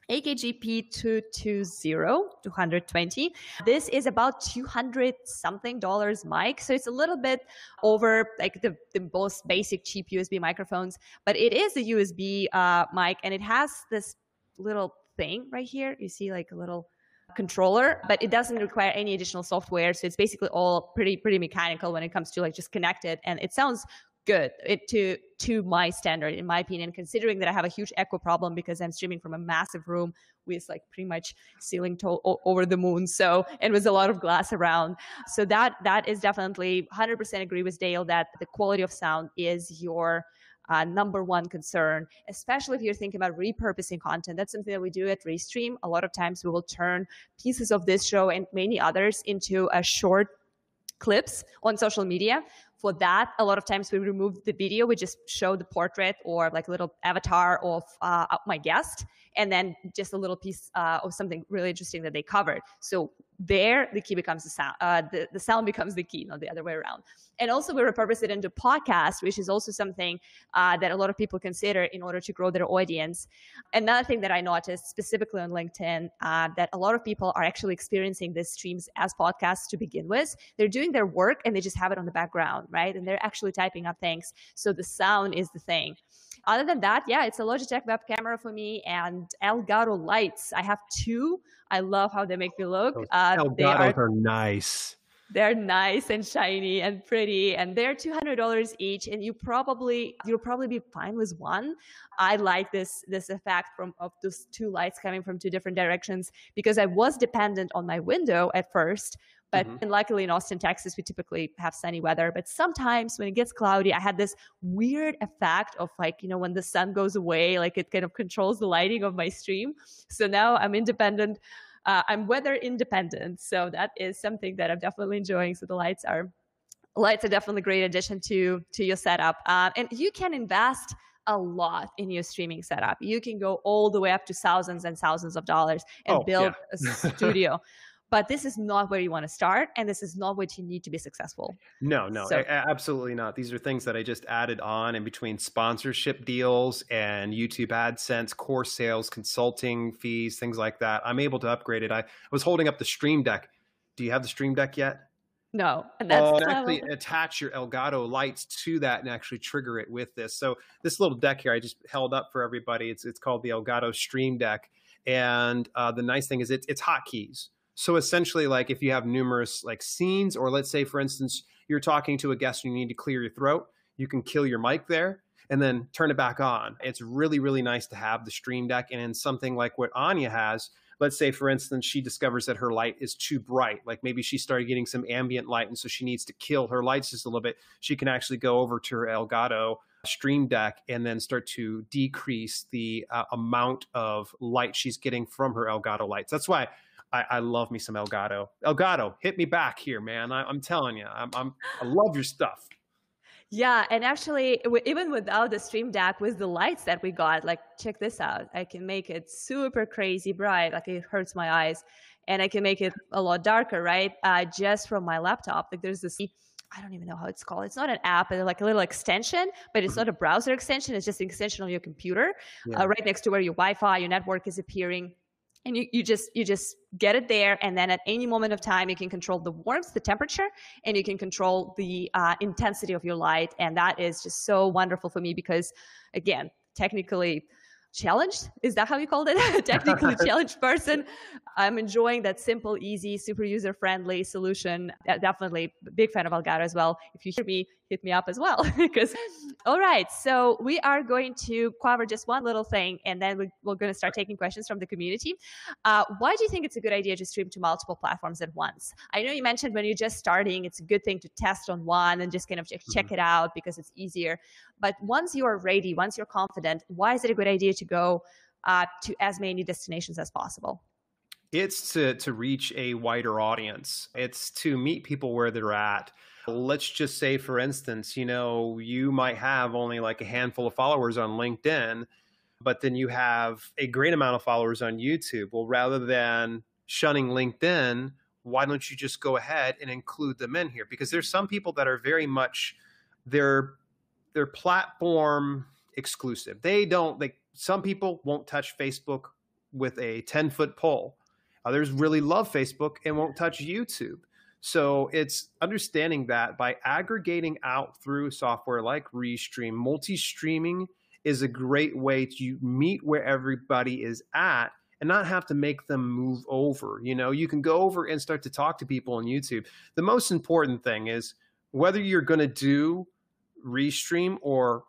A K G P two twenty. This is about two hundred something dollars mic. So it's a little bit over like the, the most basic cheap U S B microphones, but it is a U S B uh, mic, and it has this little thing right here. You see like a little controller, but it doesn't require any additional software. So it's basically all pretty, pretty mechanical when it comes to like just connect it. And it sounds good it, to to my standard, in my opinion, considering that I have a huge echo problem because I'm streaming from a massive room with like pretty much ceiling to over the moon. So, and with a lot of glass around. So that that is definitely one hundred percent agree with Dale that the quality of sound is your Uh, number one concern, especially if you're thinking about repurposing content. That's something that we do at Restream. A lot of times we will turn pieces of this show and many others into a short clips on social media. For that, a lot of times we remove the video. We just show the portrait or like a little avatar of uh, my guest, and then just a little piece uh, of something really interesting that they covered. So there, the key becomes the sound. Uh, the, the sound becomes the key, not the other way around. And also we repurpose it into podcast, which is also something uh, that a lot of people consider in order to grow their audience. Another thing that I noticed specifically on LinkedIn, uh, that a lot of people are actually experiencing these streams as podcasts to begin with. They're doing their work and they just have it on the background, right? And they're actually typing up things. So the sound is the thing. Other than that, yeah, it's a Logitech web camera for me and Elgato lights. I have two. I love how they make me look. Uh, Elgatos they are, are nice. They're nice and shiny and pretty, and they're two hundred dollars each. And you probably you'll probably be fine with one. I like this this effect from of those two lights coming from two different directions because I was dependent on my window at first. But mm-hmm. and luckily in Austin, Texas, we typically have sunny weather. But sometimes when it gets cloudy, I had this weird effect of like, you know, when the sun goes away, like it kind of controls the lighting of my stream. So now I'm independent. Uh, I'm weather independent. So that is something that I'm definitely enjoying. So the lights are lights are definitely a great addition to, to your setup. Uh, and you can invest a lot in your streaming setup. You can go all the way up to thousands and thousands of dollars and oh, build yeah. a studio. But this is not where you want to start, and this is not what you need to be successful. No, no, so. Absolutely not. These are things that I just added on in between sponsorship deals and YouTube AdSense, course sales, consulting fees, things like that. I'm able to upgrade it. I was holding up the Stream Deck. Do you have the Stream Deck yet? No. And that's oh, and actually attach your Elgato lights to that and actually trigger it with this. So this little deck here I just held up for everybody. It's, it's called the Elgato Stream Deck. And uh, the nice thing is it, it's hotkeys. So essentially, like if you have numerous like scenes, or let's say, for instance, you're talking to a guest and you need to clear your throat, you can kill your mic there and then turn it back on. It's really, really nice to have the Stream Deck. And in something like what Anya has, let's say, for instance, she discovers that her light is too bright. Like maybe she started getting some ambient light and so she needs to kill her lights just a little bit. She can actually go over to her Elgato Stream Deck and then start to decrease the uh, amount of light she's getting from her Elgato lights. That's why I, I love me some Elgato. Elgato, hit me back here, man. I, I'm telling you, I'm, I'm, I love your stuff. Yeah, and actually, even without the Stream Deck, with the lights that we got, like, check this out. I can make it super crazy bright, like it hurts my eyes, and I can make it a lot darker, right? Uh, just from my laptop. Like, there's this, I don't even know how it's called. It's not an app, but like a little extension, but it's not a browser extension. It's just an extension on your computer, yeah. uh, right next to where your Wi-Fi, your network is appearing. And you, you just you just get it there, and then at any moment of time, you can control the warmth, the temperature, and you can control the uh, intensity of your light. And that is just so wonderful for me because, again, technically challenged, is that how you called it? Technically challenged person. I'm enjoying that simple, easy, super user-friendly solution. Definitely big fan of Elgato as well. If you hear me, hit me up as well. Because, all right, so we are going to cover just one little thing, and then we're, we're going to start taking questions from the community. Uh, why do you think it's a good idea to stream to multiple platforms at once? I know you mentioned when you're just starting, it's a good thing to test on one and just kind of check, mm-hmm. check it out because it's easier. But once you are ready, once you're confident, why is it a good idea to go uh, to as many destinations as possible? It's to, to reach a wider audience. It's to meet people where they're at. Let's just say, for instance, you know, you might have only like a handful of followers on LinkedIn, but then you have a great amount of followers on YouTube. Well, rather than shunning LinkedIn, why don't you just go ahead and include them in here? Because there's some people that are very much their, their platform exclusive. They don't like, some people won't touch Facebook with a ten foot pole. Others really love Facebook and won't touch YouTube. So it's understanding that by aggregating out through software like Restream, multi-streaming is a great way to meet where everybody is at and not have to make them move over. You know, you can go over and start to talk to people on YouTube. The most important thing is whether you're going to do Restream or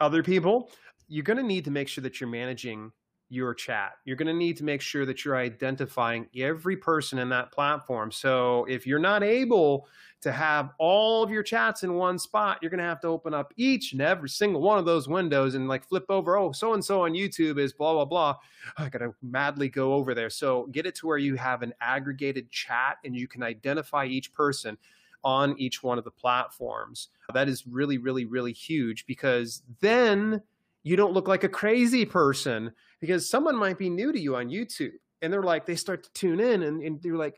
other people, you're going to need to make sure that you're managing your chat. You're going to need to make sure that you're identifying every person in that platform. So if you're not able to have all of your chats in one spot, you're going to have to open up each and every single one of those windows and like flip over, oh, so-and-so on YouTube is blah, blah, blah. I got to madly go over there. So get it to where you have an aggregated chat and you can identify each person on each one of the platforms. That is really, really, really huge, because then you don't look like a crazy person, because someone might be new to you on YouTube and they're like, they start to tune in and, and they're like,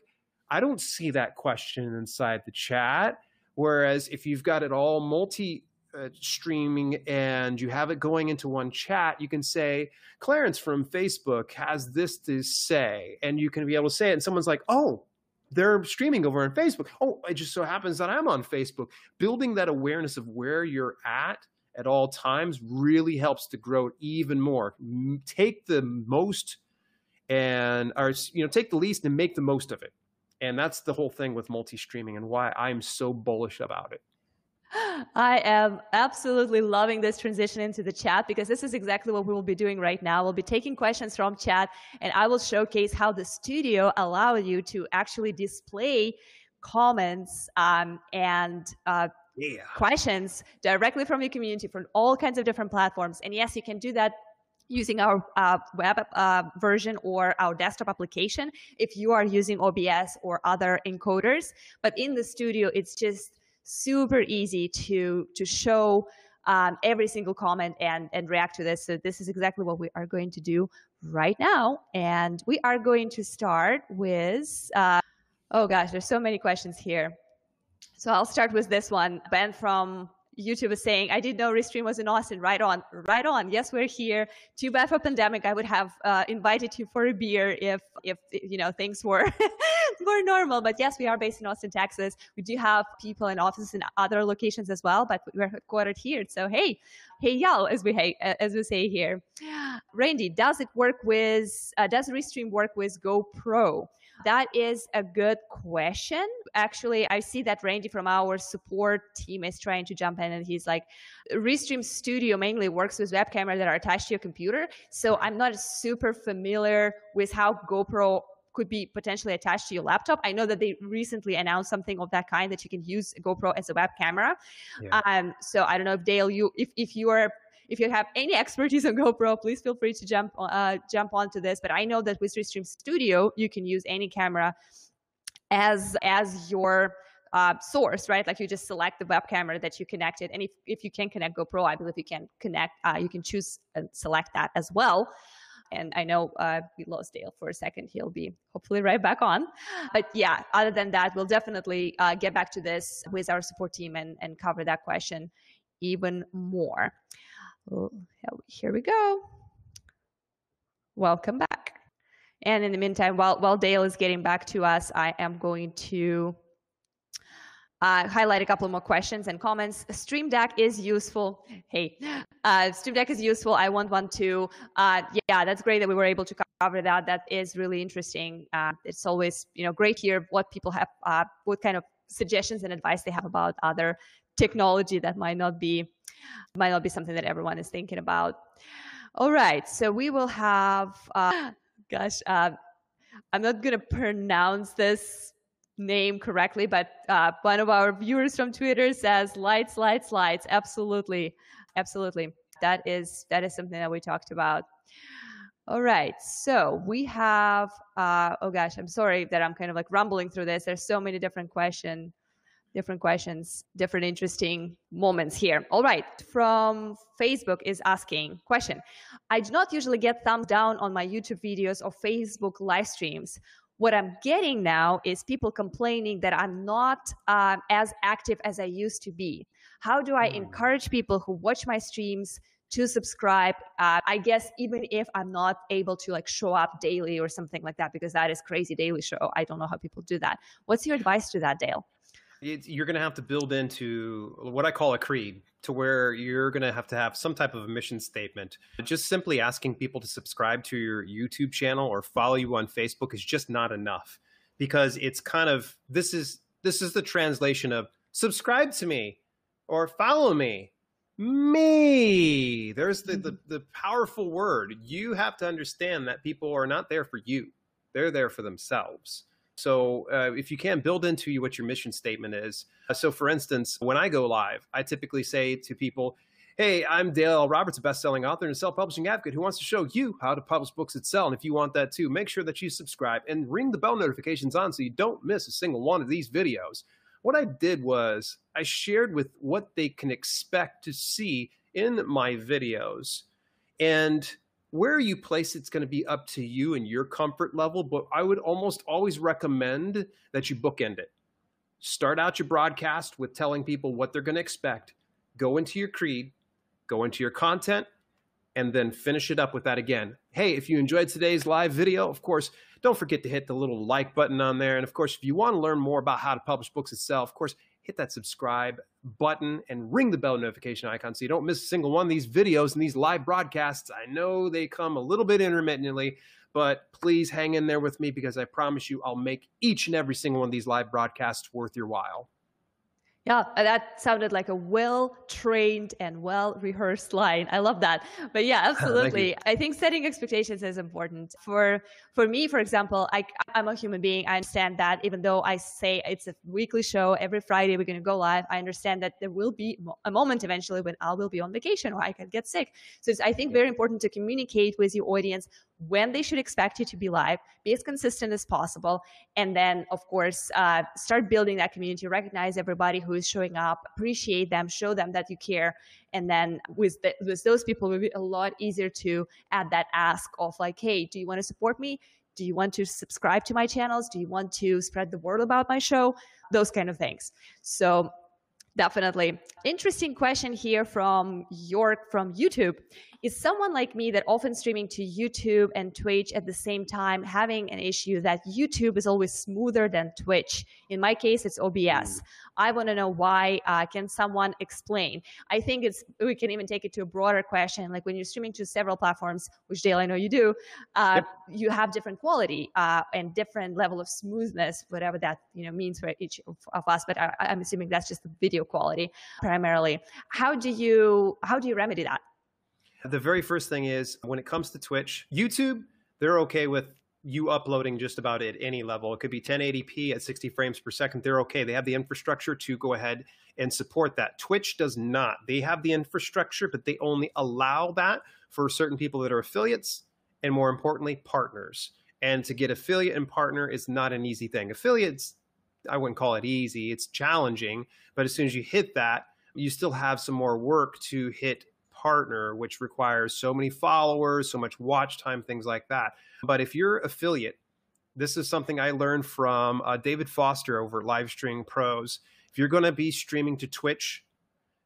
I don't see that question inside the chat. Whereas if you've got it all multi uh, streaming and you have it going into one chat, you can say, Clarence from Facebook has this to say, and you can be able to say it. And someone's like, oh, they're streaming over on Facebook. Oh, it just so happens that I'm on Facebook. Building that awareness of where you're at at all times really helps to grow it even more. Take the most and, or, you know, take the least and make the most of it. And that's the whole thing with multi-streaming and why I'm so bullish about it. I am absolutely loving this transition into the chat, because this is exactly what we will be doing right now. We'll be taking questions from chat, and I will showcase how the studio allows you to actually display comments um, and uh, yeah. questions directly from your community, from all kinds of different platforms. And yes, you can do that using our uh, web uh, version or our desktop application if you are using O B S or other encoders. But in the studio, it's just super easy to to show um, every single comment and and react to this. So this is exactly what we are going to do right now, and we are going to start with uh, oh gosh, there's so many questions here. So I'll start with this one. Ben from YouTube is saying, I didn't know Restream was in Austin. Right on, right on. Yes, we're here. Too bad for pandemic. I would have uh, invited you for a beer if if you know things were. More normal, but yes, we are based in Austin, Texas. We do have people in offices in other locations as well, but we're headquartered here. So hey, hey y'all, as we hey, as we say here. Randy, does it work with? Uh, does Restream work with GoPro? That is a good question. Actually, I see that Randy from our support team is trying to jump in, and he's like, Restream Studio mainly works with web cameras that are attached to your computer. So I'm not super familiar with how GoPro could be potentially attached to your laptop. I know that they recently announced something of that kind, that you can use GoPro as a web camera. Yeah. Um, so I don't know if Dale, you if if you are if you have any expertise on GoPro, please feel free to jump uh, jump onto this. But I know that with Restream Studio, you can use any camera as as your Uh, source, right? Like you just select the web camera that you connected, and if, if you can connect GoPro, I believe you can connect, uh, you can choose and select that as well. And I know uh, we lost Dale for a second. He'll be hopefully right back on. But yeah, other than that, we'll definitely uh, get back to this with our support team and, and cover that question even more. Oh, here we go. Welcome back. And in the meantime, while, while Dale is getting back to us, I am going to Uh, highlight a couple more questions and comments. Stream Deck is useful. Hey, uh, Stream Deck is useful. I want one too. Uh, yeah, that's great that we were able to cover that. That is really interesting. Uh, it's always, you know, great to hear what people have, uh, what kind of suggestions and advice they have about other technology that might not be, might not be something that everyone is thinking about. All right, so we will have. Uh, gosh, uh, I'm not gonna pronounce this name correctly, but uh, one of our viewers from Twitter says lights, lights, lights. Absolutely. Absolutely. That is, that is something that we talked about. All right. So we have, uh, oh gosh, I'm sorry that I'm kind of like rumbling through this. There's so many different question, different questions, different interesting moments here. All right. From Facebook is asking question. I do not usually get thumbs down on my YouTube videos or Facebook live streams. What I'm getting now is people complaining that I'm not um, as active as I used to be. How do I encourage people who watch my streams to subscribe? Uh, I guess even if I'm not able to like show up daily or something like that, because that is crazy daily show. I don't know how people do that. What's your advice to that, Dale? It's, you're going to have to build into what I call a creed, to where you're going to have to have some type of a mission statement. Just simply asking people to subscribe to your YouTube channel or follow you on Facebook is just not enough, because it's kind of, this is, this is the translation of subscribe to me. or follow me. Me. There's the, the, the powerful word. You have to understand that people are not there for you. They're there for themselves. So uh, if you can, build into you what your mission statement is. Uh, so for instance, when I go live, I typically say to people, hey, I'm Dale Roberts, a best-selling author and self-publishing advocate who wants to show you how to publish books that sell. And if you want that too, make sure that you subscribe and ring the bell notifications on so you don't miss a single one of these videos. What I did was I shared with what they can expect to see in my videos, and where you place it's going to be up to you and your comfort level, but I would almost always recommend that you bookend it. Start out your broadcast with telling people what they're going to expect. Go into your creed. Go into your content, and then finish it up with that again. Hey, if you enjoyed today's live video, of course, don't forget to hit the little like button on there. And of course, if you want to learn more about how to publish books itself, of course, hit that subscribe button and ring the bell notification icon so you don't miss a single one of these videos and these live broadcasts. I know they come a little bit intermittently, but please hang in there with me because I promise you I'll make each and every single one of these live broadcasts worth your while. Yeah, that sounded like a well-trained and well-rehearsed line. I love that. But yeah, absolutely. I think setting expectations is important. For for me, for example, I, I'm a human being. I understand that even though I say it's a weekly show, every Friday we're going to go live, I understand that there will be a moment eventually when I will be on vacation or I can get sick. So it's, I think, very important to communicate with your audience when they should expect you to be live, be as consistent as possible, and then, of course, uh, start building that community, recognize everybody who is showing up, appreciate them, show them that you care, and then with, the, with those people, it will be a lot easier to add that ask of like, hey, do you want to support me? Do you want to subscribe to my channels? Do you want to spread the word about my show? Those kind of things. So definitely. Interesting question here from York from YouTube. Is someone like me that often streaming to YouTube and Twitch at the same time having an issue that YouTube is always smoother than Twitch? In my case, it's O B S. I want to know why. Uh, can someone explain? I think it's we can even take it to a broader question. Like when you're streaming to several platforms, which Dale, I know you do, uh, yep. you have different quality uh, and different level of smoothness, whatever that you know means for each of us. But I, I'm assuming that's just the video quality primarily. How do you how do you remedy that? The very first thing is when it comes to Twitch, YouTube, they're okay with you uploading just about at any level. It could be ten eighty p at sixty frames per second. They're okay. They have the infrastructure to go ahead and support that. Twitch does not. They have the infrastructure, but they only allow that for certain people that are affiliates and, more importantly, partners. And to get affiliate and partner is not an easy thing. Affiliates, I wouldn't call it easy. It's challenging. But as soon as you hit that, you still have some more work to hit partner, which requires so many followers, so much watch time, things like that. But if you're affiliate, this is something I learned from uh, David Foster over at Livestream Pros. If you're going to be streaming to Twitch,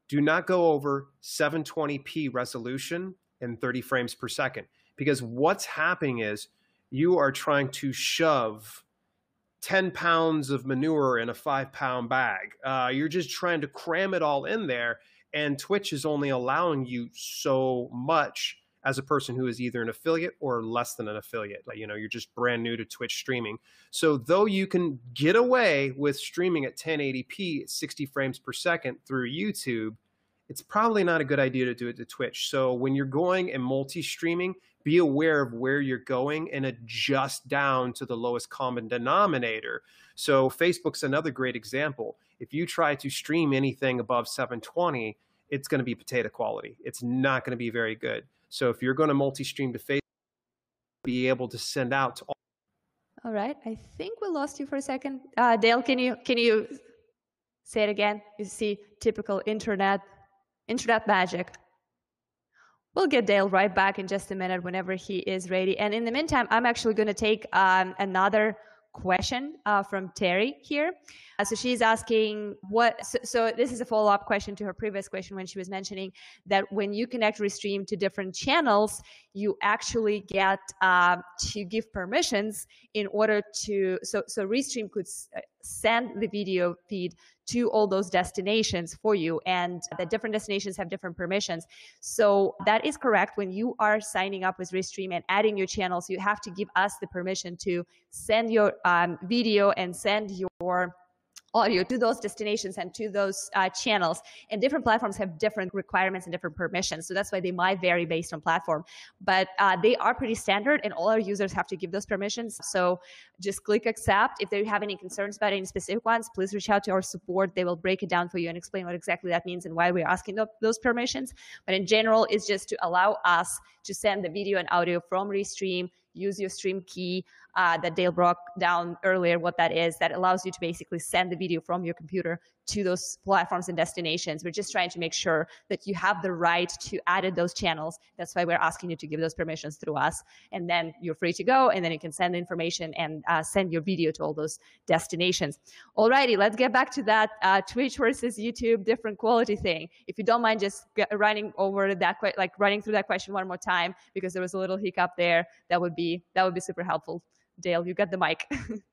do not go over seven twenty p resolution and thirty frames per second. Because what's happening is you are trying to shove ten pounds of manure in a five pound bag. Uh, you're just trying to cram it all in there. And Twitch is only allowing you so much as a person who is either an affiliate or less than an affiliate. Like, you know, you're just brand new to Twitch streaming. So though you can get away with streaming at ten eighty p at sixty frames per second through YouTube, it's probably not a good idea to do it to Twitch. So when you're going and multi-streaming, be aware of where you're going and adjust down to the lowest common denominator. So Facebook's another great example. If you try to stream anything above seven twenty, it's going to be potato quality. It's not going to be very good. So if you're going to multi-stream to Facebook, be able to send out to all. All right. I think we lost you for a second. Uh, Dale, can you, can you say it again? You see, typical internet, internet magic. We'll get Dale right back in just a minute whenever he is ready. And in the meantime, I'm actually going to take um, another question uh, from Terry here. Uh, so she's asking what, so, so this is a follow-up question to her previous question when she was mentioning that when you connect Restream to different channels, you actually get uh, to give permissions in order to, so, so Restream could send the video feed to all those destinations for you, and the different destinations have different permissions. So that is correct. When you are signing up with Restream and adding your channels, you have to give us the permission to send your um, video and send your audio to those destinations and to those uh, channels. And different platforms have different requirements and different permissions. So that's why they might vary based on platform. But uh, they are pretty standard, and all our users have to give those permissions. So just click accept. If they have any concerns about any specific ones, please reach out to our support. They will break it down for you and explain what exactly that means and why we're asking those permissions. But in general, it's just to allow us to send the video and audio from Restream, use your stream key uh, that Dale broke down earlier, what that is, that allows you to basically send the video from your computer to those platforms and destinations. We're just trying to make sure that you have the right to add those channels. That's why we're asking you to give those permissions through us. And then you're free to go, and then you can send the information and uh, send your video to all those destinations. Alrighty, let's get back to that uh, Twitch versus YouTube different quality thing. If you don't mind just get, running over that, like running through that question one more time, because there was a little hiccup there, that would be that would be super helpful. Dale, you got the mic.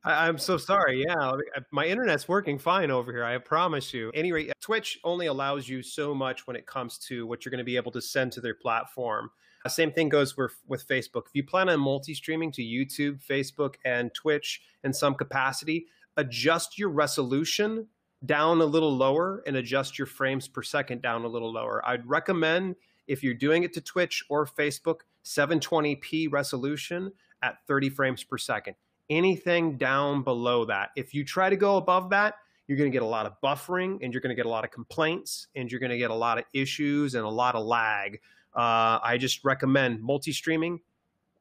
I, I'm so sorry. Yeah, my internet's working fine over here, I promise you. Anyway, Twitch only allows you so much when it comes to what you're going to be able to send to their platform. Uh, same thing goes with, with Facebook. If you plan on multi-streaming to YouTube, Facebook, and Twitch in some capacity, adjust your resolution down a little lower and adjust your frames per second down a little lower. I'd recommend, if you're doing it to Twitch or Facebook, seven twenty p resolution at thirty frames per second. Anything down below that, if you try to go above that, you're going to get a lot of buffering, and you're going to get a lot of complaints, and you're going to get a lot of issues and a lot of lag. Uh, I just recommend multi-streaming.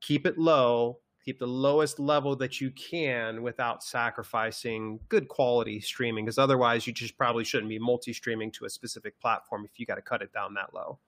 Keep it low. Keep the lowest level that you can without sacrificing good quality streaming, because otherwise you just probably shouldn't be multi-streaming to a specific platform if you got to cut it down that low.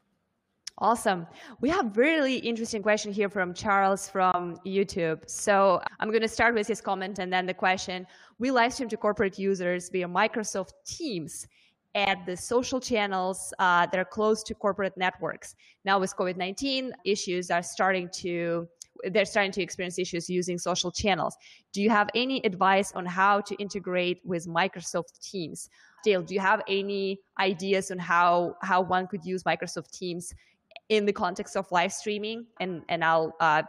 Awesome. We have a really interesting question here from Charles from YouTube. So I'm going to start with his comment and then the question. We live stream to corporate users via Microsoft Teams at the social channels uh, that are close to corporate networks. Now with COVID nineteen, issues are starting to, they're starting to experience issues using social channels. Do you have any advice on how to integrate with Microsoft Teams? Dale, do you have any ideas on how, how one could use Microsoft Teams in the context of live streaming? And, and I'll uh,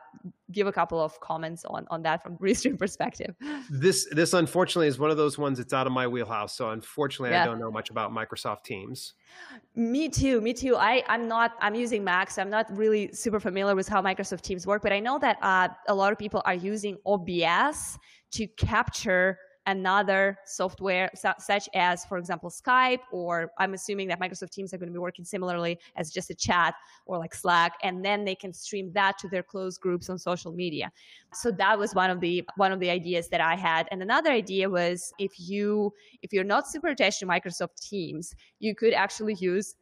give a couple of comments on, on that from Restream perspective. This, this unfortunately is one of those ones that's out of my wheelhouse. So unfortunately, yeah. I don't know much about Microsoft Teams. Me too, me too. I, I'm not, I'm using Mac, so I'm not really super familiar with how Microsoft Teams work, but I know that uh, a lot of people are using O B S to capture another software su such as, for example, Skype, or I'm assuming that Microsoft Teams are going to be working similarly as just a chat or like Slack, and then they can stream that to their closed groups on social media. So that was one of the one of the ideas that I had. And another idea was, if you if you're not super attached to Microsoft Teams, you could actually use,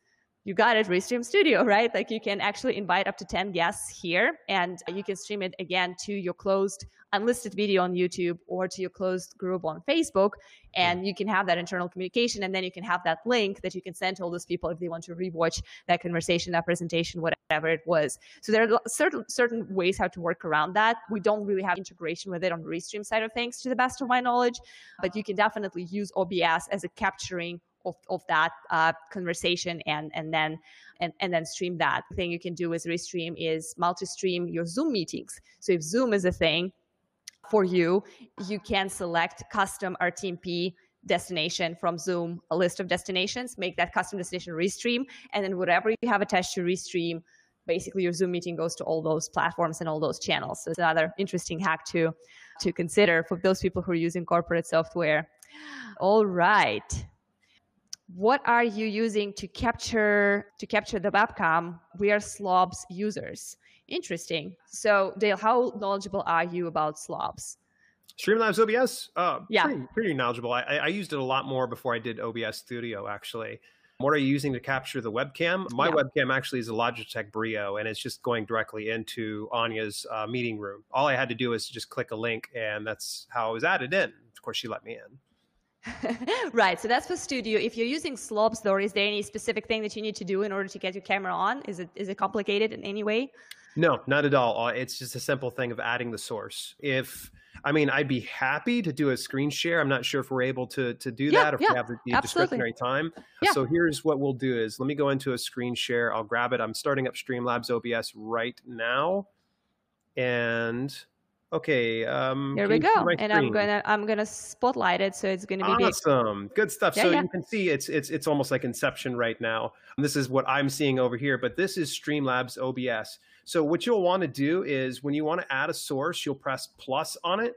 you got it, Restream Studio, right? Like you can actually invite up to ten guests here, and you can stream it again to your closed unlisted video on YouTube or to your closed group on Facebook. And you can have that internal communication, and then you can have that link that you can send to all those people if they want to rewatch that conversation, that presentation, whatever it was. So there are certain, certain ways how to work around that. We don't really have integration with it on the Restream side of things, to the best of my knowledge, but you can definitely use O B S as a capturing Of, of that uh, conversation, and and then and, and then stream that. The thing you can do with Restream is multi-stream your Zoom meetings. So if Zoom is a thing for you, you can select custom R T M P destination from Zoom, a list of destinations, make that custom destination Restream, and then whatever you have attached to Restream, basically your Zoom meeting goes to all those platforms and all those channels. So it's another interesting hack to, to consider for those people who are using corporate software. All right. What are you using to capture to capture the webcam? We are slobs users. Interesting. So Dale, how knowledgeable are you about slobs? Streamlabs O B S? Uh, yeah. Pretty, pretty knowledgeable. I, I used it a lot more before I did O B S Studio, actually. What are you using to capture the webcam? My yeah. webcam actually is a Logitech Brio, and it's just going directly into Anya's uh, meeting room. All I had to do was just click a link, and that's how I was added in. Of course, she let me in. Right, so that's for Studio. If you're using slobs, though, is there any specific thing that you need to do in order to get your camera on? Is it is it complicated in any way? No, not at all. It's just a simple thing of adding the source. If I mean, I'd be happy to do a screen share. I'm not sure if we're able to to do yeah, that or if yeah, we have the, the discretionary time. Yeah. So here's what we'll do is, let me go into a screen share. I'll grab it. I'm starting up Streamlabs O B S right now. And Okay. Um, Here we go. And I'm gonna I'm gonna spotlight it, so it's gonna be awesome. Big. Good stuff. Yeah, so yeah. you can see it's it's it's almost like Inception right now. And this is what I'm seeing over here, but this is Streamlabs O B S. So what you'll want to do is when you want to add a source, you'll press plus on it,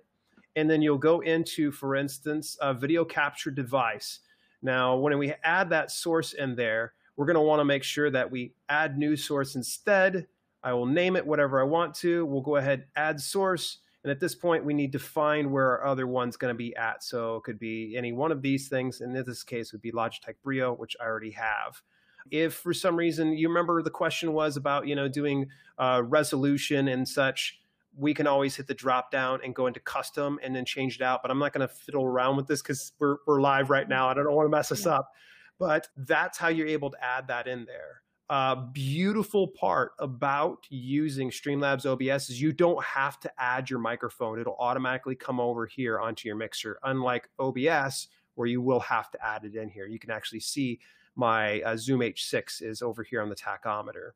and then you'll go into, for instance, a video capture device. Now, when we add that source in there, we're going to want to make sure that we add new source instead. I will name it whatever I want to. We'll go ahead, add source. And at this point, we need to find where our other one's going to be at. So it could be any one of these things. And in this case, it would be Logitech Brio, which I already have. If for some reason, you remember the question was about, you know, doing uh, resolution and such, we can always hit the drop down and go into custom and then change it out. But I'm not going to fiddle around with this because we're, we're live right now. I don't want to mess this up. But that's how you're able to add that in there. Uh, beautiful part about using Streamlabs O B S is you don't have to add your microphone. It'll automatically come over here onto your mixer, unlike O B S, where you will have to add it in here. You can actually see my uh, Zoom H six is over here on the tachometer.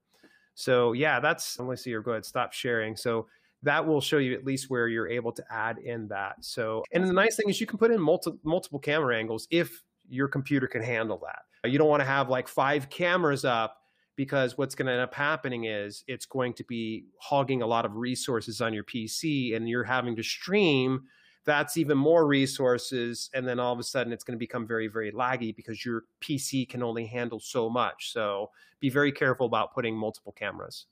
So yeah, that's, let me see here, go ahead, stop sharing. So that will show you at least where you're able to add in that. So, and the nice thing is you can put in multi multiple camera angles if your computer can handle that. You don't want to have like five cameras up, because what's going to end up happening is it's going to be hogging a lot of resources on your P C, and you're having to stream. That's even more resources. And then all of a sudden it's going to become very, very laggy because your P C can only handle so much. So be very careful about putting multiple cameras.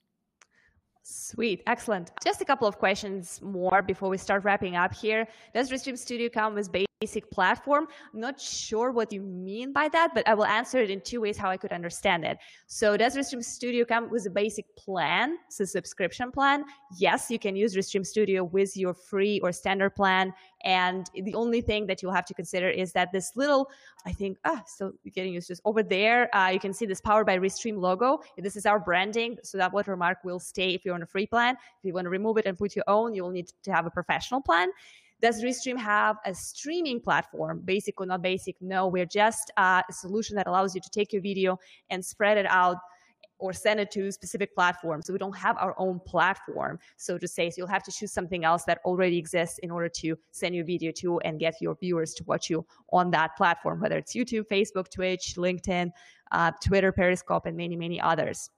Sweet. Excellent. Just a couple of questions more before we start wrapping up here. Does Restream Studio come with basic platform? I'm not sure what you mean by that, but I will answer it in two ways how I could understand it. So does Restream Studio come with a basic plan, so subscription plan? Yes, you can use Restream Studio with your free or standard plan. And the only thing that you'll have to consider is that this little, I think, ah, so you're getting used to this. Over there, uh, you can see this Powered by Restream logo. This is our branding, so that watermark will stay if you're on a free plan. If you want to remove it and put your own, you'll need to have a professional plan. Does Restream have a streaming platform? Basic or not basic? No, we're just uh, a solution that allows you to take your video and spread it out or send it to specific platforms. So we don't have our own platform, so to say. So you'll have to choose something else that already exists in order to send your video to and get your viewers to watch you on that platform, whether it's YouTube, Facebook, Twitch, LinkedIn, uh, Twitter, Periscope, and many, many others.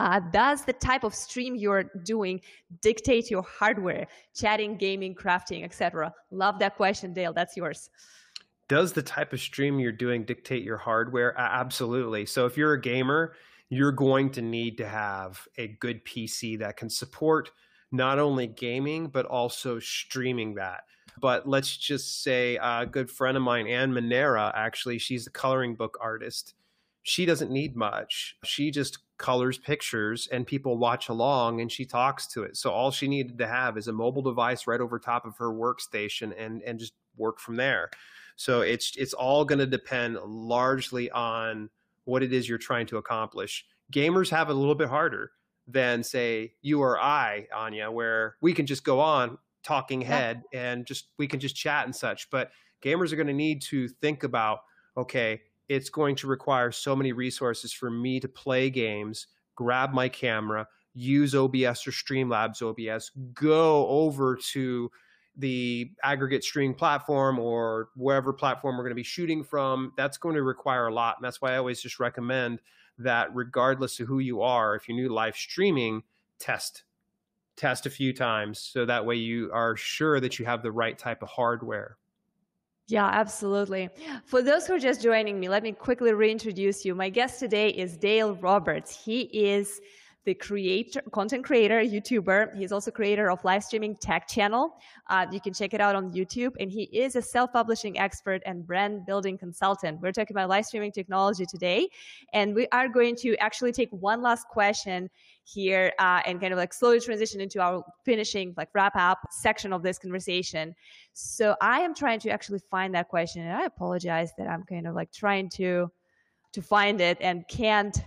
Uh, does the type of stream you're doing dictate your hardware? Chatting, gaming, crafting, et cetera. Love that question, Dale. That's yours. Does the type of stream you're doing dictate your hardware? Uh, absolutely. So if you're a gamer, you're going to need to have a good P C that can support not only gaming, but also streaming that. But let's just say a good friend of mine, Ann Manera, actually, she's a coloring book artist. She doesn't need much. She just colors pictures and people watch along and she talks to it. So all she needed to have is a mobile device right over top of her workstation and, and just work from there. So it's, it's all going to depend largely on what it is you're trying to accomplish. Gamers have it a little bit harder than, say, you or I, Anya, where we can just go on talking head and just we can just chat and such. But gamers are going to need to think about, okay, it's going to require so many resources for me to play games, grab my camera, use O B S or Streamlabs O B S, go over to the aggregate streaming platform or wherever platform we're going to be shooting from. That's going to require a lot. And that's why I always just recommend that regardless of who you are, if you're new to live streaming, test. Test a few times so that way you are sure that you have the right type of hardware. Yeah, absolutely. For those who are just joining me, let me quickly reintroduce you. My guest today is Dale Roberts. He is the creator, content creator, YouTuber. He's also creator of Live Streaming Tech Channel. Uh, you can check it out on YouTube. And he is a self-publishing expert and brand building consultant. We're talking about live streaming technology today. And we are going to actually take one last question here uh, and kind of like slowly transition into our finishing, like wrap up section of this conversation. So I am trying to actually find that question. And I apologize that I'm kind of like trying to to find it and can't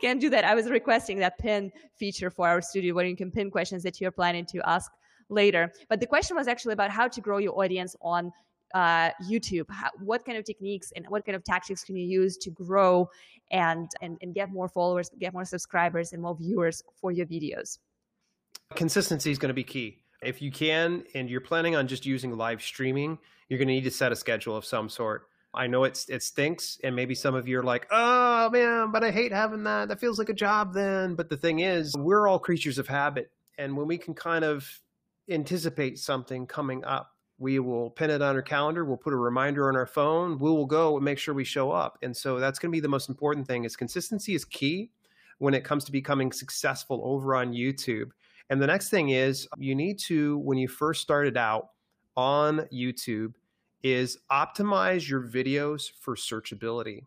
can't do that. I was requesting that pin feature for our studio where you can pin questions that you're planning to ask later. But the question was actually about how to grow your audience on uh, YouTube. How, what kind of techniques and what kind of tactics can you use to grow and, and, and get more followers, get more subscribers and more viewers for your videos? Consistency is going to be key. If you can, and you're planning on just using live streaming, you're going to need to set a schedule of some sort. I know it's, it stinks, and maybe some of you are like, oh man, but I hate having that. That feels like a job then. But the thing is, we're all creatures of habit. And when we can kind of anticipate something coming up, we will pin it on our calendar. We'll put a reminder on our phone. We will go and make sure we show up. And so that's going to be the most important thing, is consistency is key when it comes to becoming successful over on YouTube. And the next thing is, you need to, when you first started out on YouTube, is optimize your videos for searchability.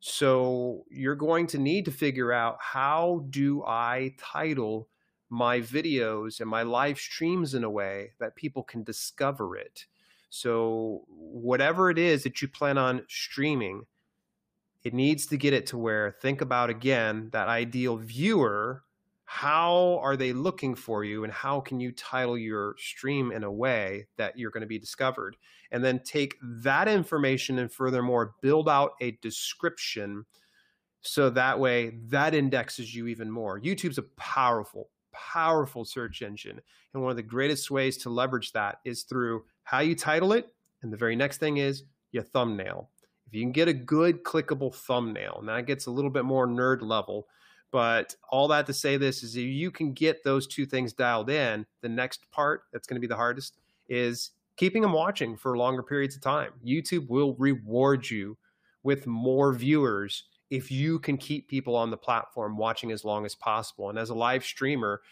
So you're going to need to figure out, how do I title my videos and my live streams in a way that people can discover it? So whatever it is that you plan on streaming, it needs to get it to where, think about again, that ideal viewer, how are they looking for you, and how can you title your stream in a way that you're going to be discovered? And then take that information and furthermore build out a description, so that way that indexes you even more. YouTube's a powerful, powerful search engine, and one of the greatest ways to leverage that is through how you title it, and the very next thing is your thumbnail. If you can get a good clickable thumbnail, and that gets a little bit more nerd level, but all that to say this is, if you can get those two things dialed in, the next part that's going to be the hardest is keeping them watching for longer periods of time. YouTube will reward you with more viewers if you can keep people on the platform watching as long as possible. And as a live streamer,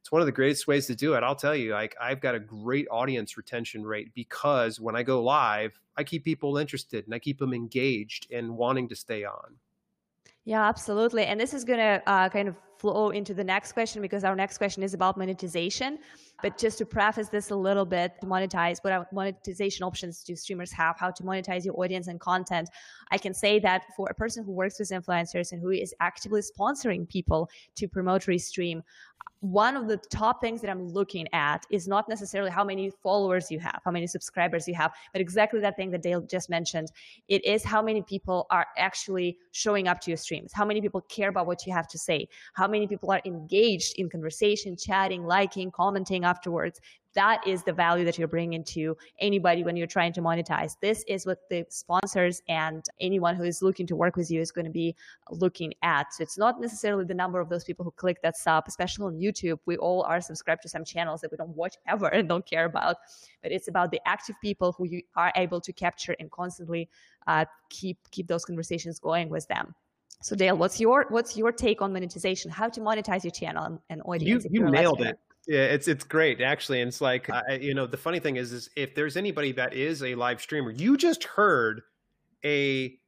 it's one of the greatest ways to do it. I'll tell you, like, I've got a great audience retention rate, because when I go live, I keep people interested and I keep them engaged and wanting to stay on. Yeah, absolutely. And this is going to uh, kind of flow into the next question, because our next question is about monetization. But just to preface this a little bit, to monetize, what are monetization options do streamers have, how to monetize your audience and content? I can say that for a person who works with influencers and who is actively sponsoring people to promote Restream, one of the top things that I'm looking at is not necessarily how many followers you have, how many subscribers you have, but exactly that thing that Dale just mentioned. It is how many people are actually showing up to your streams, how many people care about what you have to say, how many people are engaged in conversation, chatting, liking, commenting afterwards. That is the value that you're bringing to anybody when you're trying to monetize. This is what the sponsors and anyone who is looking to work with you is going to be looking at. So it's not necessarily the number of those people who click that sub, especially on YouTube. We all are subscribed to some channels that we don't watch ever and don't care about. But it's about the active people who you are able to capture and constantly uh, keep keep those conversations going with them. So Dale, what's your what's your take on monetization? How to monetize your channel and audience? You, you nailed it. Yeah, it's it's great, actually. And it's like, I, you know, the funny thing is, is if there's anybody that is a live streamer, you just heard a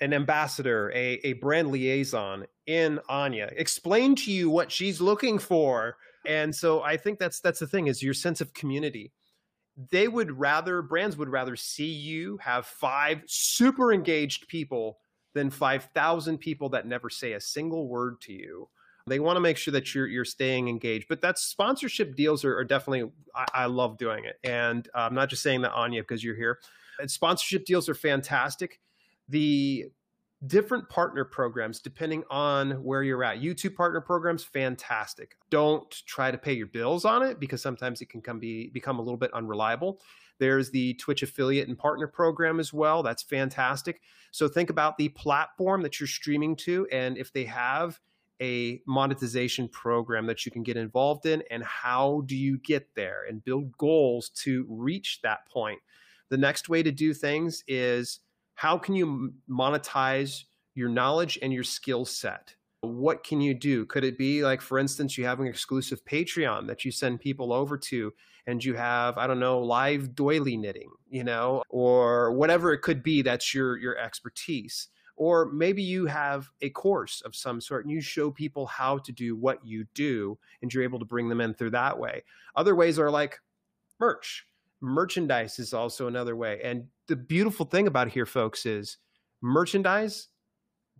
an ambassador, a, a brand liaison in Anya explain to you what she's looking for. And so I think that's that's the thing, is your sense of community. They would rather, brands would rather see you have five super engaged people than five thousand people that never say a single word to you. They want to make sure that you're, you're staying engaged. But that's, sponsorship deals are, are definitely, I, I love doing it. And I'm not just saying that, Anya, because you're here. And sponsorship deals are fantastic. The different partner programs, depending on where you're at. YouTube partner programs, fantastic. Don't try to pay your bills on it, because sometimes it can come be, become a little bit unreliable. There's the Twitch affiliate and partner program as well. That's fantastic. So think about the platform that you're streaming to, and if they have a monetization program that you can get involved in, and how do you get there, and build goals to reach that point. The next way to do things is, how can you monetize your knowledge and your skill set? What can you do? Could it be like, for instance, you have an exclusive Patreon that you send people over to, and you have, I don't know, live doily knitting, you know, or whatever it could be that's your, your expertise. Or maybe you have a course of some sort, and you show people how to do what you do, and you're able to bring them in through that way. Other ways are like merch. Merchandise is also another way. And the beautiful thing about here, folks, is merchandise,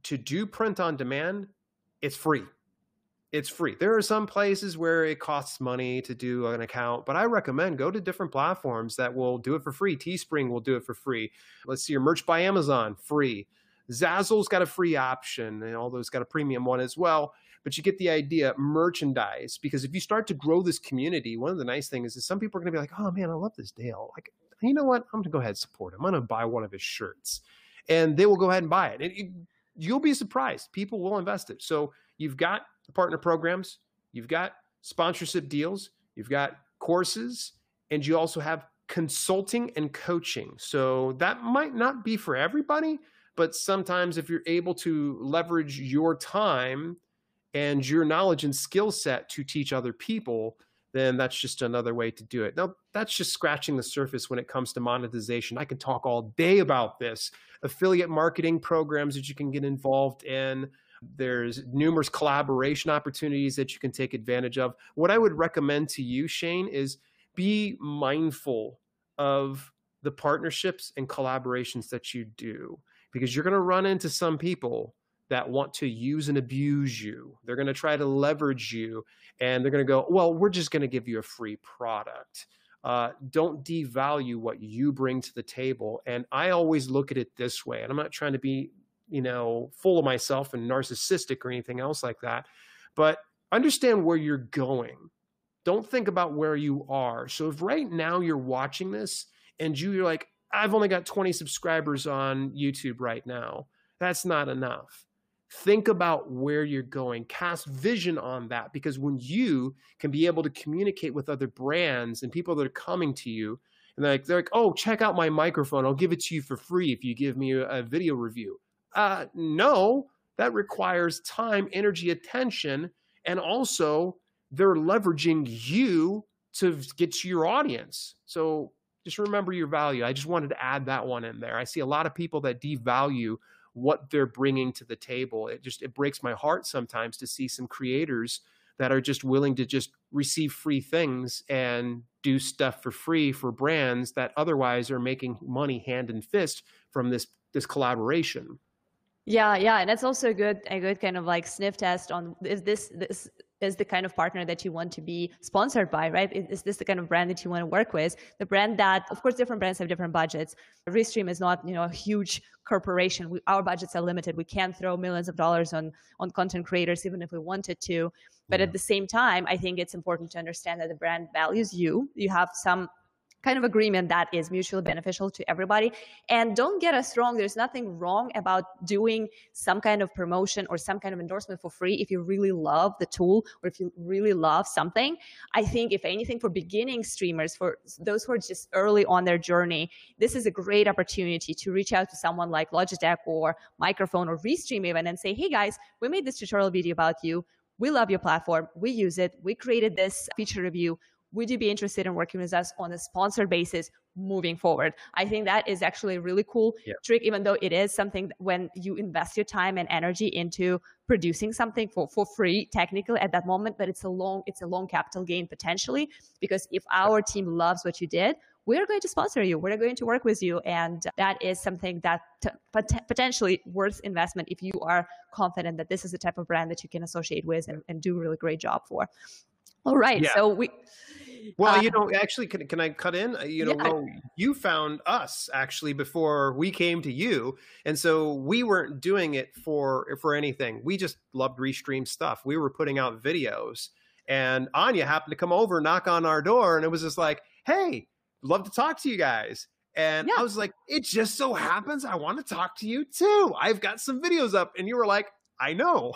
to do print on demand, it's free. It's free. There are some places where it costs money to do an account, but I recommend go to different platforms that will do it for free. Teespring will do it for free. Let's see, your Merch by Amazon, free. Zazzle's got a free option, and although it's got a premium one as well. but you get the idea. Merchandise, because if you start to grow this community, one of the nice things is some people are going to be like, oh man, I love this Dale. Like, you know what? I'm going to go ahead and support him. I'm going to buy one of his shirts, and they will go ahead and buy it. it, it You'll be surprised. People will invest it. So you've got the partner programs, you've got sponsorship deals, you've got courses, and you also have consulting and coaching. So that might not be for everybody, but sometimes if you're able to leverage your time and your knowledge and skill set to teach other people, then that's just another way to do it. Now, that's just scratching the surface when it comes to monetization. I can talk all day about this. Affiliate marketing programs that you can get involved in. There's numerous collaboration opportunities that you can take advantage of. What I would recommend to you, Shane, is be mindful of the partnerships and collaborations that you do, because you're going to run into some people that want to use and abuse you. They're going to try to leverage you, and they're going to go, well, we're just going to give you a free product. Uh, don't devalue what you bring to the table. And I always look at it this way, and I'm not trying to be, you know, full of myself and narcissistic or anything else like that, but understand where you're going. Don't think about where you are. So if right now you're watching this and you're like, I've only got twenty subscribers on YouTube right now, that's not enough. Think about where you're going. Cast vision on that, because when you can be able to communicate with other brands and people that are coming to you, and they're like, they're like, oh, check out my microphone. I'll give it to you for free if you give me a video review. Uh, no, that requires time, energy, attention, and also they're leveraging you to get to your audience. So just remember your value. I just wanted to add that one in there. I see a lot of people that devalue what they're bringing to the table. It just, it breaks my heart sometimes to see some creators that are just willing to just receive free things and do stuff for free for brands that otherwise are making money hand and fist from this, this collaboration. Yeah. Yeah. And that's also good, a good kind of like sniff test on, is this, this is the kind of partner that you want to be sponsored by, right? Is this the kind of brand that you want to work with? The brand that, of course, different brands have different budgets. Restream is not, you know, a huge corporation. We, our budgets are limited. We can't throw millions of dollars on, on content creators, even if we wanted to. But yeah. At the same time, I think it's important to understand that the brand values you. You have some kind of agreement that is mutually beneficial to everybody. And don't get us wrong, there's nothing wrong about doing some kind of promotion or some kind of endorsement for free if you really love the tool or if you really love something. I think if anything, for beginning streamers, for those who are just early on their journey, this is a great opportunity to reach out to someone like Logitech or Microphone or Restream even and say, hey guys, we made this tutorial video about you. We love your platform. We use it. We created this feature review. Would you be interested in working with us on a sponsored basis moving forward? I think that is actually a really cool yeah. trick, even though it is something that when you invest your time and energy into producing something for, for free, technically at that moment, but it's a long, it's a long capital gain potentially, because if our team loves what you did, we're going to sponsor you. We're going to work with you. And that is something that t- pot- potentially worth investment if you are confident that this is the type of brand that you can associate with and, and do a really great job for. All right. Yeah. So we, well, uh, you know, actually, can, can I cut in? You know, yeah. well, you found us actually before we came to you. And so we weren't doing it for, for anything. We just loved Restream stuff. We were putting out videos, and Anya happened to come over, knock on our door. And it was just like, hey, love to talk to you guys. And yeah. I was like, it just so happens I want to talk to you too. I've got some videos up. And you were like, I know.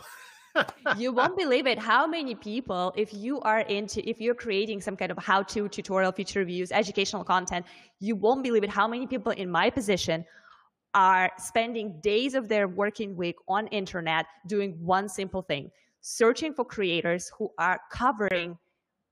You won't believe it how many people, if you are into, if you're creating some kind of how-to tutorial, feature reviews, educational content, you won't believe it how many people in my position are spending days of their working week on internet doing one simple thing, searching for creators who are covering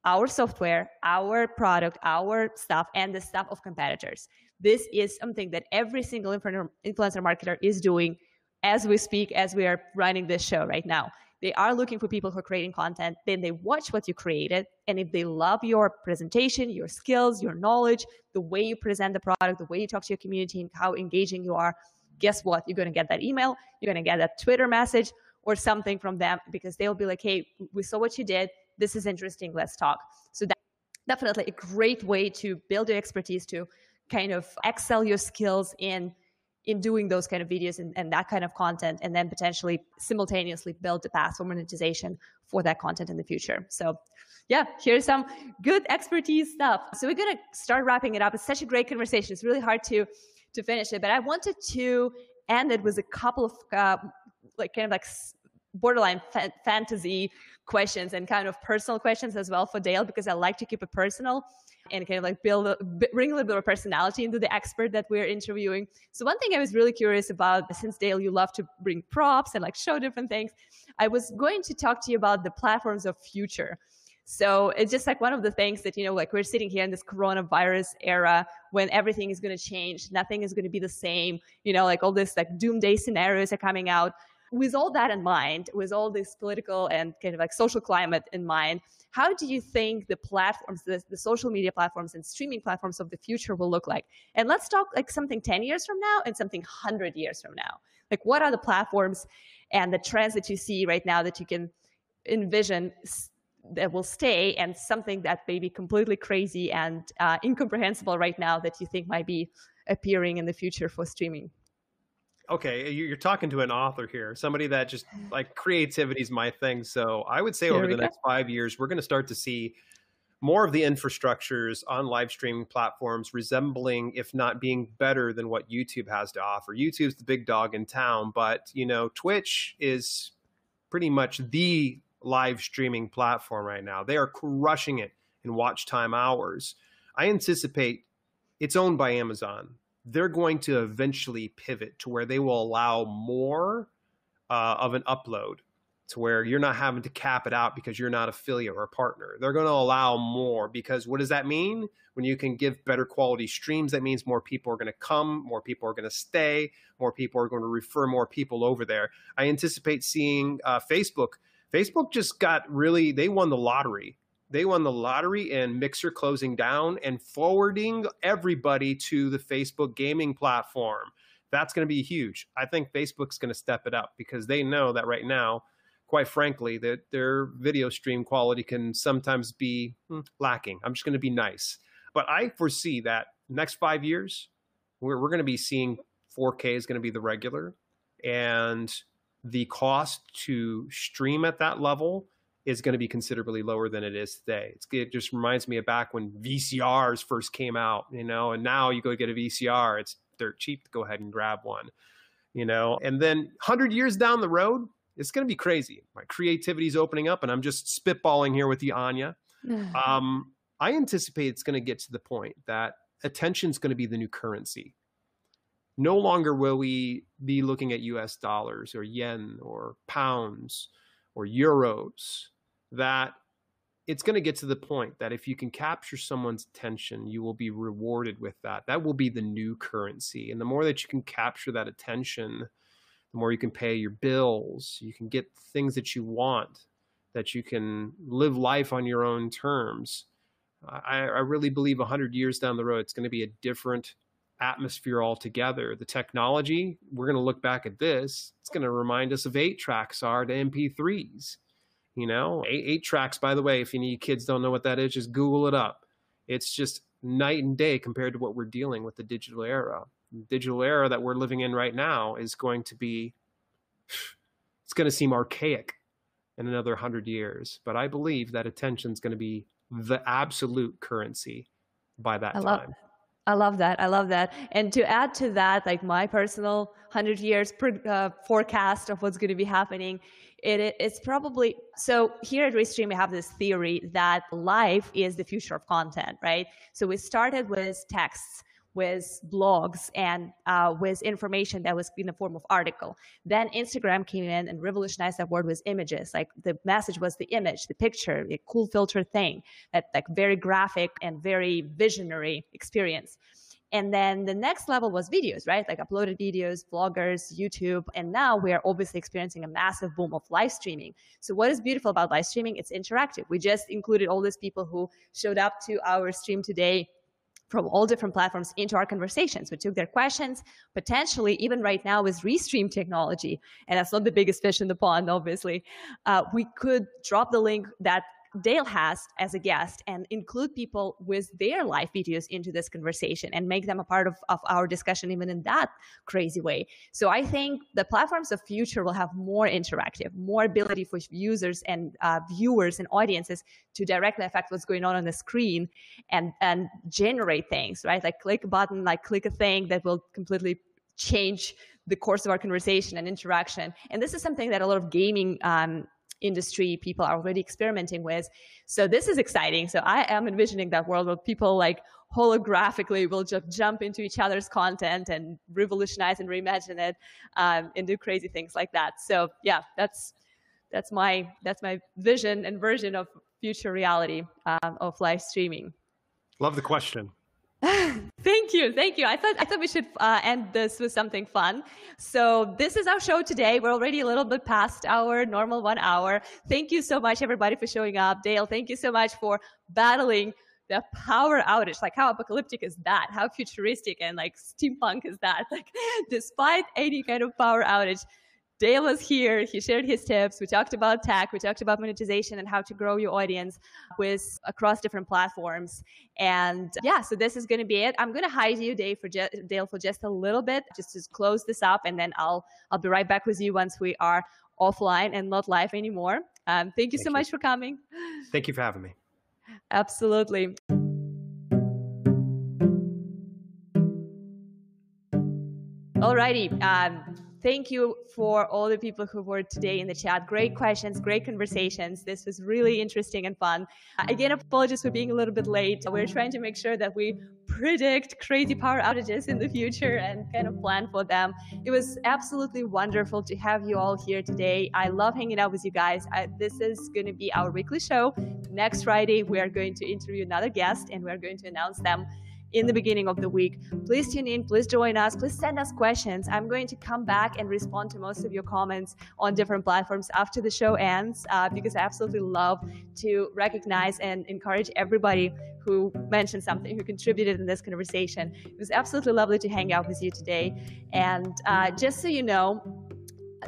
our software, our product, our stuff, and the stuff of competitors. This is something that every single influencer marketer is doing as we speak, as we are running this show right now. They are looking for people who are creating content, then they watch what you created. And if they love your presentation, your skills, your knowledge, the way you present the product, the way you talk to your community and how engaging you are, guess what? You're going to get that email, you're going to get that Twitter message or something from them, because they'll be like, hey, we saw what you did. This is interesting. Let's talk. So that's definitely a great way to build your expertise, to kind of excel your skills in in doing those kind of videos and, and that kind of content, and then potentially simultaneously build the path for monetization for that content in the future. So yeah, here's some good expertise stuff. So we're going to start wrapping it up. It's such a great conversation. It's really hard to, to finish it, but I wanted to end it with a couple of uh, like kind of like borderline fa fantasy questions and kind of personal questions as well for Dale, because I like to keep it personal and kind of like build a, bring a little bit of personality into the expert that we're interviewing. So one thing I was really curious about, since Dale, you love to bring props and like show different things, I was going to talk to you about the platforms of future. So it's just like one of the things that, you know, like we're sitting here in this coronavirus era when everything is going to change, nothing is going to be the same, you know, like all this like doomsday scenarios are coming out. With all that in mind, with all this political and kind of like social climate in mind, how do you think the platforms, the, the social media platforms and streaming platforms of the future will look like? And let's talk like something ten years from now and something one hundred years from now. Like what are the platforms and the trends that you see right now that you can envision that will stay, and something that may be completely crazy and uh, incomprehensible right now that you think might be appearing in the future for streaming? Okay, you're talking to an author here, somebody that just like creativity is my thing. So I would say here over the go. next five years, we're going to start to see more of the infrastructures on live streaming platforms resembling, if not being better than what YouTube has to offer. YouTube's the big dog in town, but you know, Twitch is pretty much the live streaming platform right now. They are crushing it in watch time hours. I anticipate it's owned by Amazon. They're going to eventually pivot to where they will allow more uh, of an upload, to where you're not having to cap it out because you're not affiliate or a partner. They're going to allow more, because what does that mean? When you can give better quality streams, that means more people are going to come, more people are going to stay, more people are going to refer more people over there. I anticipate seeing uh, Facebook. Facebook just got really, they won the lottery. They won the lottery and Mixer closing down and forwarding everybody to the Facebook gaming platform. That's going to be huge. I think Facebook's going to step it up, because they know that right now, quite frankly, that their video stream quality can sometimes be hmm, lacking. I'm just going to be nice. But I foresee that next five years, we're, we're going to be seeing four K is going to be the regular. And the cost to stream at that level is going to be considerably lower than it is today. It's, it just reminds me of back when V C Rs first came out, you know, and now you go get a V C R, it's dirt cheap to go ahead and grab one, you know. And then one hundred years down the road, it's going to be crazy. My creativity is opening up, and I'm just spitballing here with you, Anya. um, I anticipate it's going to get to the point that attention is going to be the new currency. No longer will we be looking at U S dollars or yen or pounds or euros. That it's going to get to the point that if you can capture someone's attention, you will be rewarded with that. That will be the new currency. And the more that you can capture that attention, the more you can pay your bills, you can get things that you want, that you can live life on your own terms. I, I really believe one hundred years down the road, it's going to be a different atmosphere altogether. The technology, we're going to look back at this, it's going to remind us of eight tracks are to M P threes. You know, eight, eight tracks, by the way, if any kids don't know what that is, just Google it up. It's just night and day compared to what we're dealing with the digital era. The digital era that we're living in right now is going to be, it's going to seem archaic in another one hundred years. But I believe that attention is going to be the absolute currency by that I time. Love I love that. I love that. And to add to that, like my personal one hundred years per, uh, forecast of what's going to be happening, it, it, it's probably, so here at Restream, we have this theory that life is the future of content, right? So we started with texts, with blogs, and uh, with information that was in the form of article. Then Instagram came in and revolutionized that word with images. Like the message was the image, the picture, the cool filter thing, that like very graphic and very visionary experience. And then the next level was videos, right? Like uploaded videos, bloggers, YouTube. And now we are obviously experiencing a massive boom of live streaming. So what is beautiful about live streaming? It's interactive. We just included all these people who showed up to our stream today from all different platforms into our conversations. We took their questions, potentially even right now with Restream technology, and that's not the biggest fish in the pond, obviously. Uh, we could drop the link that Dale has as a guest and include people with their live videos into this conversation and make them a part of, of our discussion even in that crazy way. So I think the platforms of future will have more interactive, more ability for users and uh, viewers and audiences to directly affect what's going on on the screen and, and generate things, right? Like click a button, like click a thing that will completely change the course of our conversation and interaction. And this is something that a lot of gaming um, industry people are already experimenting with. So this is exciting. So I am envisioning that world where people like holographically will just jump into each other's content and revolutionize and reimagine it um, and do crazy things like that. So yeah, that's that's my that's my vision and version of future reality um, of live streaming. Love the question. Thank you, thank you. I thought I thought we should uh, end this with something fun. So this is our show today. We're already a little bit past our normal one hour. Thank you so much, everybody, for showing up. Dale, thank you so much for battling the power outage. Like, how apocalyptic is that? How futuristic and like steampunk is that? Like, despite any kind of power outage, Dale was here, he shared his tips, we talked about tech, we talked about monetization and how to grow your audience with across different platforms. And yeah, so this is going to be it. I'm going to hide you, Dale, for just, Dale, for just a little bit, just to close this up, and then I'll I'll be right back with you once we are offline and not live anymore. Um, thank you so much for coming. Thank you for having me. Absolutely. Alrighty. Um, Thank you for all the people who were today in the chat. Great questions, great conversations. This was really interesting and fun. Again, apologies for being a little bit late. We're trying to make sure that we predict crazy power outages in the future and kind of plan for them. It was absolutely wonderful to have you all here today. I love hanging out with you guys. I, this is going to be our weekly show. Next Friday, we are going to interview another guest and we're going to announce them in the beginning of the week. Please tune in, please join us, please send us questions. I'm going to come back and respond to most of your comments on different platforms after the show ends, uh, because I absolutely love to recognize and encourage everybody who mentioned something, who contributed in this conversation. It was absolutely lovely to hang out with you today. And uh, just so you know,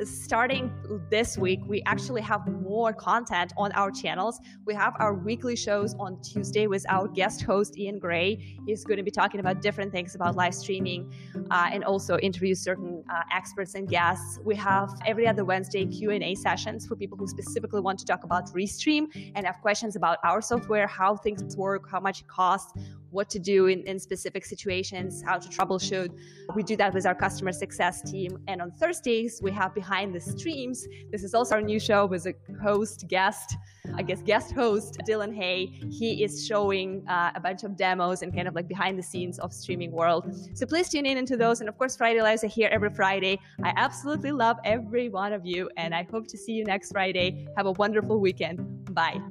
starting this week, we actually have more content on our channels. We have our weekly shows on Tuesday with our guest host, Ian Gray. He's going to be talking about different things about live streaming uh, and also interview certain uh, experts and guests. We have every other Wednesday Q and A sessions for people who specifically want to talk about Restream and have questions about our software, how things work, how much it costs, what to do in, in specific situations, how to troubleshoot. We do that with our customer success team. And on Thursdays, we have Behind the Streams. This is also our new show with a host guest, I guess guest host, Dylan Hay. He is showing uh, a bunch of demos and kind of like behind the scenes of streaming world. So please tune in into those. And of course, Friday Lives are here every Friday. I absolutely love every one of you. And I hope to see you next Friday. Have a wonderful weekend. Bye.